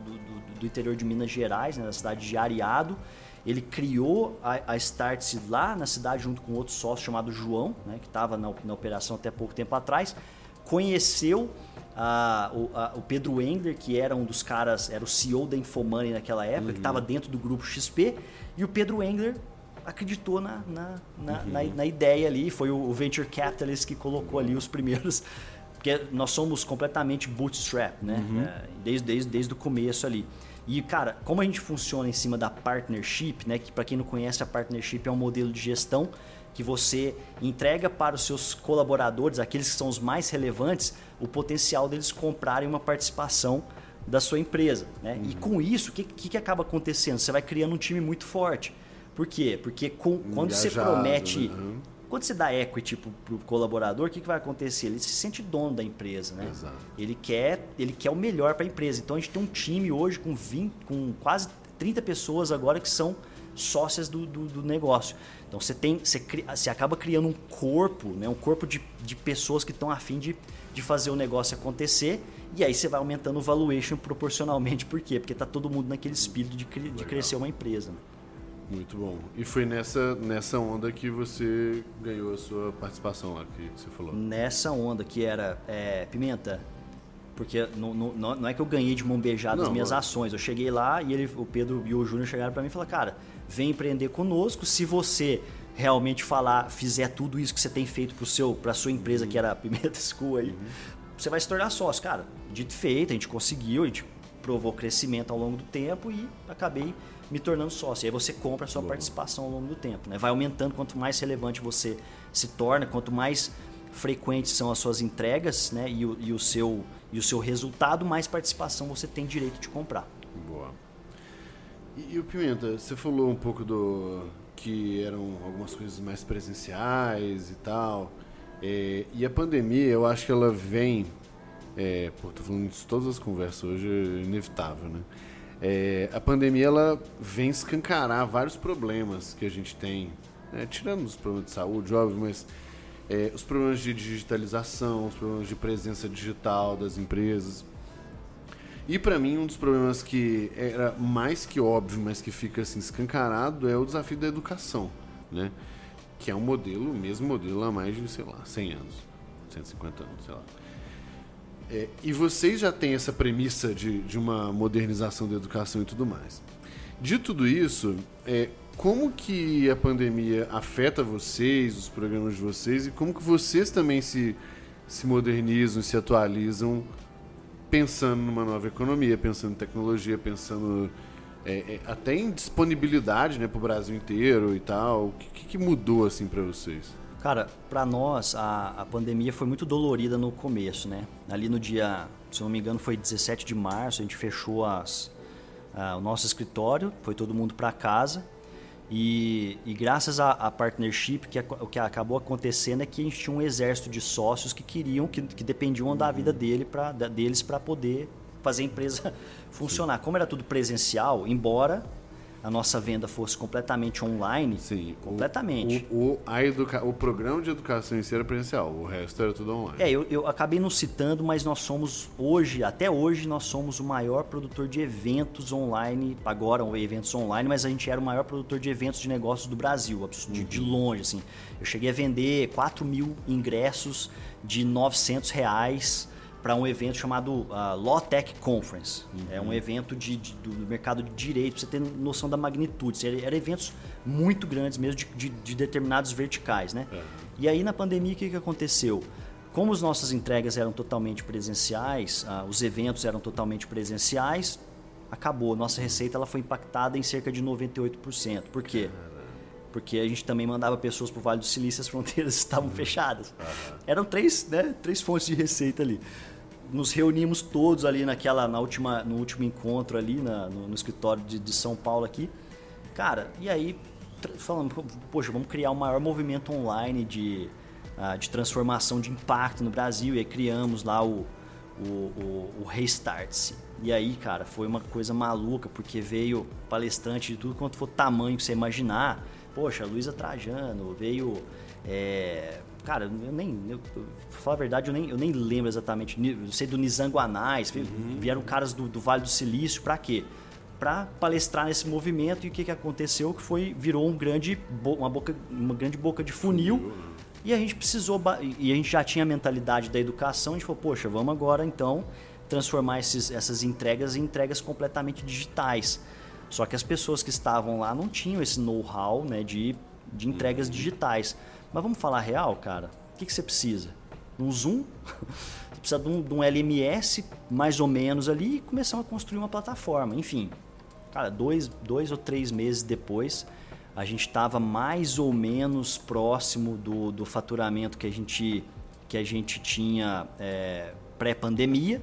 interior de Minas Gerais, né? Da cidade de Areado. Ele criou a Startse lá na cidade junto com outro sócio chamado João, né, que estava na operação até pouco tempo atrás. Conheceu o Pedro Engler, que era um dos caras, era o CEO da Infomoney naquela época, que estava dentro do grupo XP. E o Pedro Engler acreditou na ideia ali, foi o Venture Capitalist que colocou ali os primeiros... Porque nós somos completamente bootstrap, né? Desde o começo ali. E, cara, como a gente funciona em cima da partnership, né? Que, para quem não conhece, a partnership é um modelo de gestão que você entrega para os seus colaboradores, aqueles que são os mais relevantes, o potencial deles comprarem uma participação da sua empresa, né? E com isso, o que acaba acontecendo? Você vai criando um time muito forte. Por quê? Porque quando você promete... Quando você dá equity pro colaborador, o que vai acontecer? Ele se sente dono da empresa, né? Exato. Ele quer o melhor para a empresa. Então, a gente tem um time hoje com quase 30 pessoas agora que são sócias do negócio. Então, você acaba criando um corpo, né? Um corpo de pessoas que estão a fim de fazer o negócio acontecer. E aí, você vai aumentando o valuation proporcionalmente. Por quê? Porque está todo mundo naquele espírito de crescer uma empresa, né? Muito bom. E foi nessa onda que você ganhou a sua participação lá, que você falou. Nessa onda que era Pimenta, porque não é que eu ganhei de mão beijada as minhas ações. Eu cheguei lá e o Pedro e o Júnior chegaram para mim e falaram: cara, vem empreender conosco. Se você realmente fizer tudo isso que você tem feito para a sua empresa, que era a Pimenta School aí, você vai se tornar sócio. Cara, dito e feito, a gente conseguiu, a gente provou crescimento ao longo do tempo e acabei me tornando sócio. E aí você compra a sua participação ao longo do tempo, né? Vai aumentando, quanto mais relevante você se torna, quanto mais frequentes são as suas entregas, né? e o seu resultado, mais participação você tem direito de comprar. Boa. E o Pimenta, você falou um pouco que eram algumas coisas mais presenciais e tal, e a pandemia, eu acho que ela vem... tô falando de todas as conversas hoje, é inevitável, né? A pandemia, ela vem escancarar vários problemas que a gente tem, né? Tirando os problemas de saúde, óbvio, mas os problemas de digitalização, os problemas de presença digital das empresas. E para mim, um dos problemas que era mais que óbvio, mas que fica assim escancarado, é o desafio da educação, né? Que é o mesmo modelo há mais de, 100 anos, 150 anos, e vocês já têm essa premissa de uma modernização da educação e tudo mais. De tudo isso, como que a pandemia afeta vocês, os programas de vocês, e como que vocês também se modernizam, se atualizam, pensando numa nova economia, pensando em tecnologia, pensando até em disponibilidade, né, para o Brasil inteiro e tal. O que mudou assim para vocês? Cara, para nós, a pandemia foi muito dolorida no começo, né? Ali no dia, se não me engano, foi 17 de março, a gente fechou o nosso escritório, foi todo mundo para casa. E graças à partnership, o que acabou acontecendo é que a gente tinha um exército de sócios que dependiam da vida deles para poder fazer a empresa funcionar. Como era tudo presencial, embora... a nossa venda fosse completamente online, sim, completamente. O programa de educação em si era presencial, o resto era tudo online. Eu acabei não citando, mas nós somos hoje, até hoje, nós somos o maior produtor de eventos online, agora eventos online, mas a gente era o maior produtor de eventos de negócios do Brasil, de longe, assim. Eu cheguei a vender 4.000 ingressos de R$900 para um evento chamado Law Tech Conference. Uhum. É um evento do mercado de direito, pra você ter noção da magnitude. Eram eventos muito grandes mesmo, de determinados verticais, né? Uhum. E aí, na pandemia, o que aconteceu? Como as nossas entregas eram totalmente presenciais, os eventos eram totalmente presenciais, acabou. Nossa receita ela foi impactada em cerca de 98%. Por quê? Porque a gente também mandava pessoas para o Vale do Silício, as fronteiras estavam fechadas. Eram três fontes de receita ali. Nos reunimos todos ali no último encontro ali no escritório de São Paulo aqui. Cara, e aí falando, poxa, vamos criar o maior movimento online de transformação de impacto no Brasil. E aí criamos lá o Startse. E aí, cara, foi uma coisa maluca, porque veio palestrante de tudo quanto for tamanho que você imaginar. Poxa, Luiza Trajano, veio... Cara, pra falar a verdade, eu nem lembro exatamente. Eu sei do Nizanguanais, vieram caras do Vale do Silício, pra quê? Pra palestrar nesse movimento. E o que aconteceu? Que virou uma grande boca de funil. E a gente precisou... E a gente já tinha a mentalidade da educação. A gente falou, poxa, vamos agora, então, transformar essas entregas em entregas completamente digitais. Só que as pessoas que estavam lá não tinham esse know-how, né, de entregas digitais. Mas vamos falar real, cara? O que você precisa? Um Zoom? Você precisa de um LMS, mais ou menos, ali, e começar a construir uma plataforma. Enfim, cara, dois ou três meses depois, a gente estava mais ou menos próximo do faturamento que a gente tinha pré-pandemia.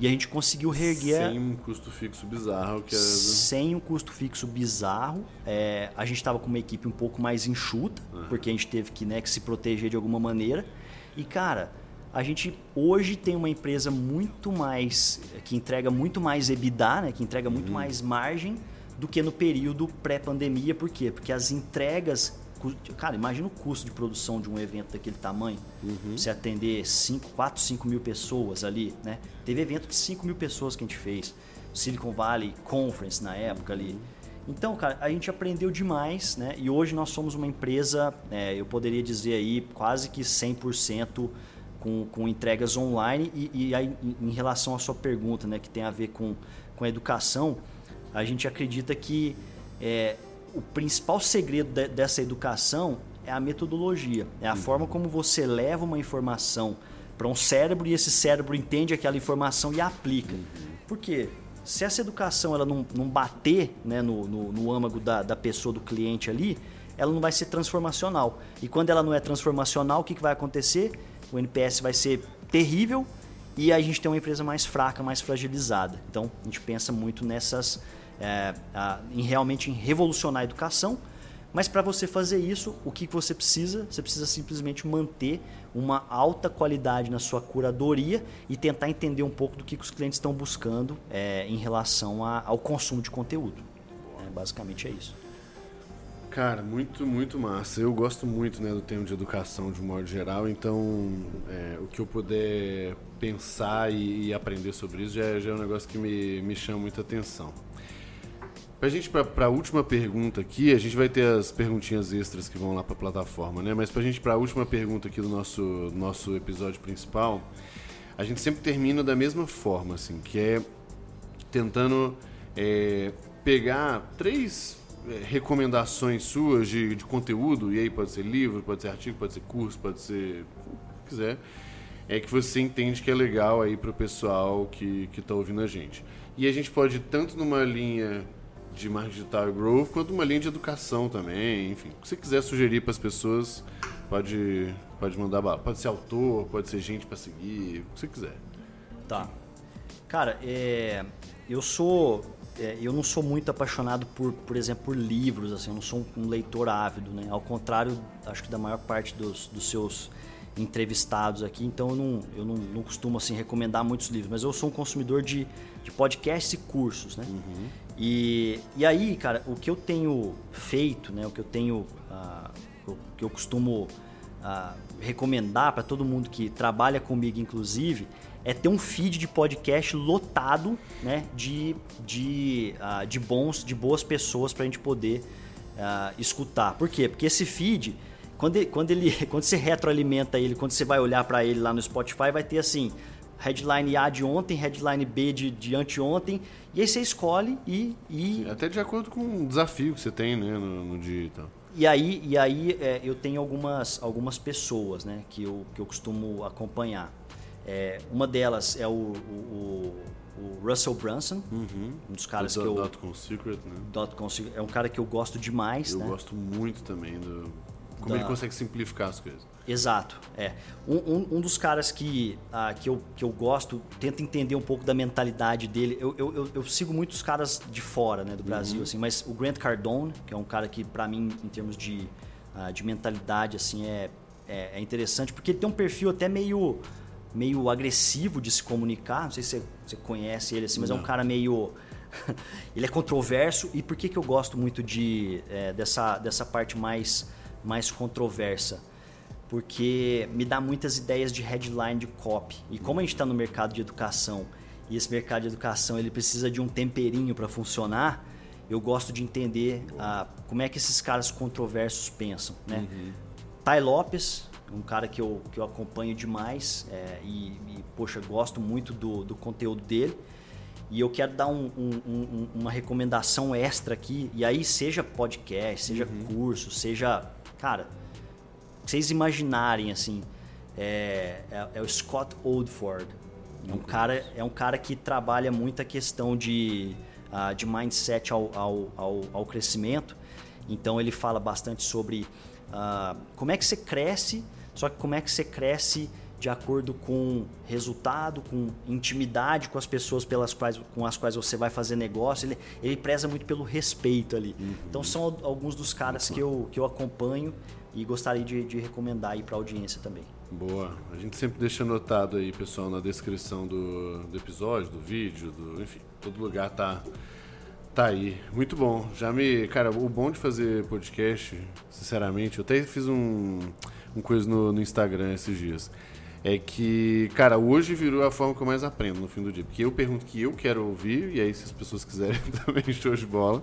E a gente conseguiu reerguer... Sem um custo fixo bizarro. Sem um custo fixo bizarro. A gente estava com uma equipe um pouco mais enxuta, porque a gente teve que se proteger de alguma maneira. E, cara, a gente hoje tem uma empresa muito mais... que entrega muito mais EBITDA, né? Que entrega muito mais margem do que no período pré-pandemia. Por quê? Porque as entregas... Cara, imagina o custo de produção de um evento daquele tamanho. Você atender 5 mil pessoas ali, né? Teve evento de 5 mil pessoas que a gente fez. Silicon Valley Conference na época ali. Então, cara, a gente aprendeu demais, né? E hoje nós somos uma empresa, eu poderia dizer aí, quase que 100% com entregas online. E aí, em relação à sua pergunta, né? Que tem a ver com a educação, a gente acredita que... O principal segredo dessa educação é a metodologia, é a forma como você leva uma informação para um cérebro e esse cérebro entende aquela informação e aplica. Por quê? Se essa educação ela não bater, né, no âmago da pessoa, do cliente ali, ela não vai ser transformacional. E quando ela não é transformacional, o que vai acontecer? O NPS vai ser terrível e a gente tem uma empresa mais fraca, mais fragilizada. Então, a gente pensa muito nessas... em revolucionar a educação, mas para você fazer isso, o que você precisa? Você precisa simplesmente manter uma alta qualidade na sua curadoria e tentar entender um pouco do que os clientes estão buscando em relação ao consumo de conteúdo. Basicamente é isso. Cara, muito, muito massa. Eu gosto muito, né, do tema de educação de um modo geral, então o que eu puder pensar e aprender sobre isso já é um negócio que me chama muita atenção. Para a última pergunta aqui, a gente vai ter as perguntinhas extras que vão lá para a plataforma, né? Mas para a última pergunta aqui do nosso episódio principal, a gente sempre termina da mesma forma, assim, que é tentando pegar três recomendações suas de conteúdo, e aí pode ser livro, pode ser artigo, pode ser curso, pode ser o que quiser, que você entende que é legal aí para o pessoal que está ouvindo a gente. E a gente pode ir tanto numa linha de marketing digital e growth, quanto uma linha de educação também, enfim. Se você quiser sugerir para as pessoas, pode mandar bala. Pode ser autor, pode ser gente para seguir, o que você quiser. Tá. Cara, eu não sou muito apaixonado por exemplo, por livros, assim, eu não sou um leitor ávido, né? Ao contrário, acho que da maior parte dos seus entrevistados aqui, então eu não costumo assim, recomendar muitos livros, mas eu sou um consumidor de podcasts e cursos, né? E aí, cara, o que eu tenho feito, né? O que eu tenho, que eu costumo recomendar para todo mundo que trabalha comigo, inclusive, é ter um feed de podcast lotado, né? De boas pessoas para a gente poder escutar. Por quê? Porque esse feed, quando você retroalimenta ele, quando você vai olhar para ele lá no Spotify, vai ter assim... headline A de ontem, headline B de anteontem, e aí você escolhe e... Até de acordo com o desafio que você tem, né, no dia e tal. E aí, eu tenho algumas pessoas, né, que eu costumo acompanhar. Uma delas é o Russell Brunson, um dos caras que eu... Dotcom Secrets, né? Dotcom Secrets, é um cara que eu gosto demais, eu né? Eu gosto muito também como ele consegue simplificar as coisas. Exato, é. Um dos caras que eu gosto, tento entender um pouco da mentalidade dele. Eu sigo muitos caras de fora, né, do Brasil, assim, mas o Grant Cardone, que é um cara que, pra mim, em termos de mentalidade, assim, é interessante, porque ele tem um perfil até meio agressivo de se comunicar. Não sei se você conhece ele, assim, mas é um cara meio... ele é controverso. E por que eu gosto muito dessa parte mais controversa? Porque me dá muitas ideias de headline, de copy. E como a gente está no mercado de educação, e esse mercado de educação ele precisa de um temperinho para funcionar, eu gosto de entender como é que esses caras controversos pensam, né? Ty Lopes, um cara que eu acompanho demais, poxa, gosto muito do conteúdo dele. E eu quero dar uma recomendação extra aqui. E aí, seja podcast, seja curso, seja... Cara, vocês imaginarem, assim, é o Scott Oldford. É um cara que trabalha muito a questão de mindset ao crescimento. Então, ele fala bastante sobre como é que você cresce, só que como é que você cresce de acordo com resultado, com intimidade com as pessoas com as quais você vai fazer negócio. Ele preza muito pelo respeito ali. Então, são alguns dos caras que eu acompanho e gostaria de recomendar aí para a audiência também. Boa. A gente sempre deixa anotado aí, pessoal, na descrição do episódio, do vídeo, enfim, todo lugar tá aí. Muito bom. Cara, o bom de fazer podcast, sinceramente, eu até fiz uma coisa no Instagram esses dias. É que, cara, hoje virou a forma que eu mais aprendo no fim do dia. Porque eu pergunto o que eu quero ouvir, e aí se as pessoas quiserem também, show de bola.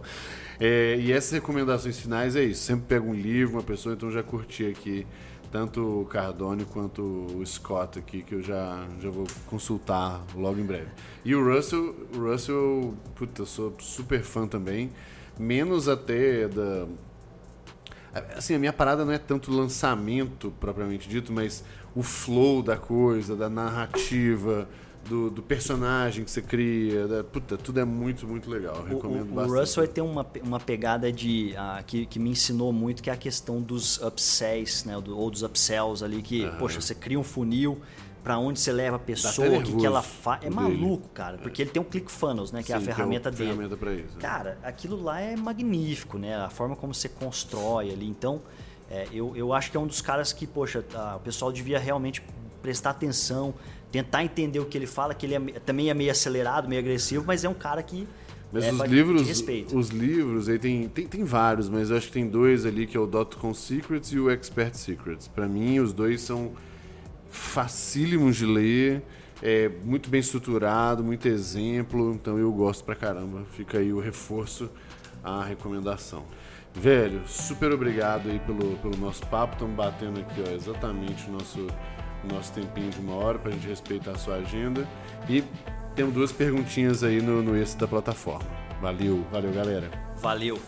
E essas recomendações finais é isso. Sempre pego um livro, uma pessoa, então já curti aqui tanto o Cardone quanto o Scott aqui, que eu já vou consultar logo em breve. E o Russell, puta, eu sou super fã também. Menos até da... Assim, a minha parada não é tanto lançamento propriamente dito, mas o flow da coisa, da narrativa, do personagem que você cria. Puta, tudo é muito, muito legal. Eu recomendo bastante. O Russell tem uma pegada que me ensinou muito, que é a questão dos upsells, né, ou dos upsells ali, que, poxa, você cria um funil pra onde você leva a pessoa, o que ela faz. É maluco, cara, porque ele tem um ClickFunnels, né? Que é a ferramenta dele. Ferramenta pra isso, cara, aquilo lá é magnífico, né? A forma como você constrói ali. Então, eu acho que é um dos caras que, poxa, o pessoal devia realmente prestar atenção, tentar entender o que ele fala, que ele também é meio acelerado, meio agressivo, mas é um cara que... Mas os livros aí tem vários, mas eu acho que tem dois ali, que é o Dotcom Secrets e o Expert Secrets. Pra mim, os dois são... facílimos de ler, muito bem estruturado, muito exemplo, então eu gosto pra caramba. Fica aí o reforço, a recomendação. Velho, super obrigado aí pelo nosso papo. Estamos batendo aqui, exatamente o nosso tempinho de 1 hora pra gente respeitar a sua agenda. E temos 2 perguntinhas aí no extra da plataforma. Valeu, galera. Valeu.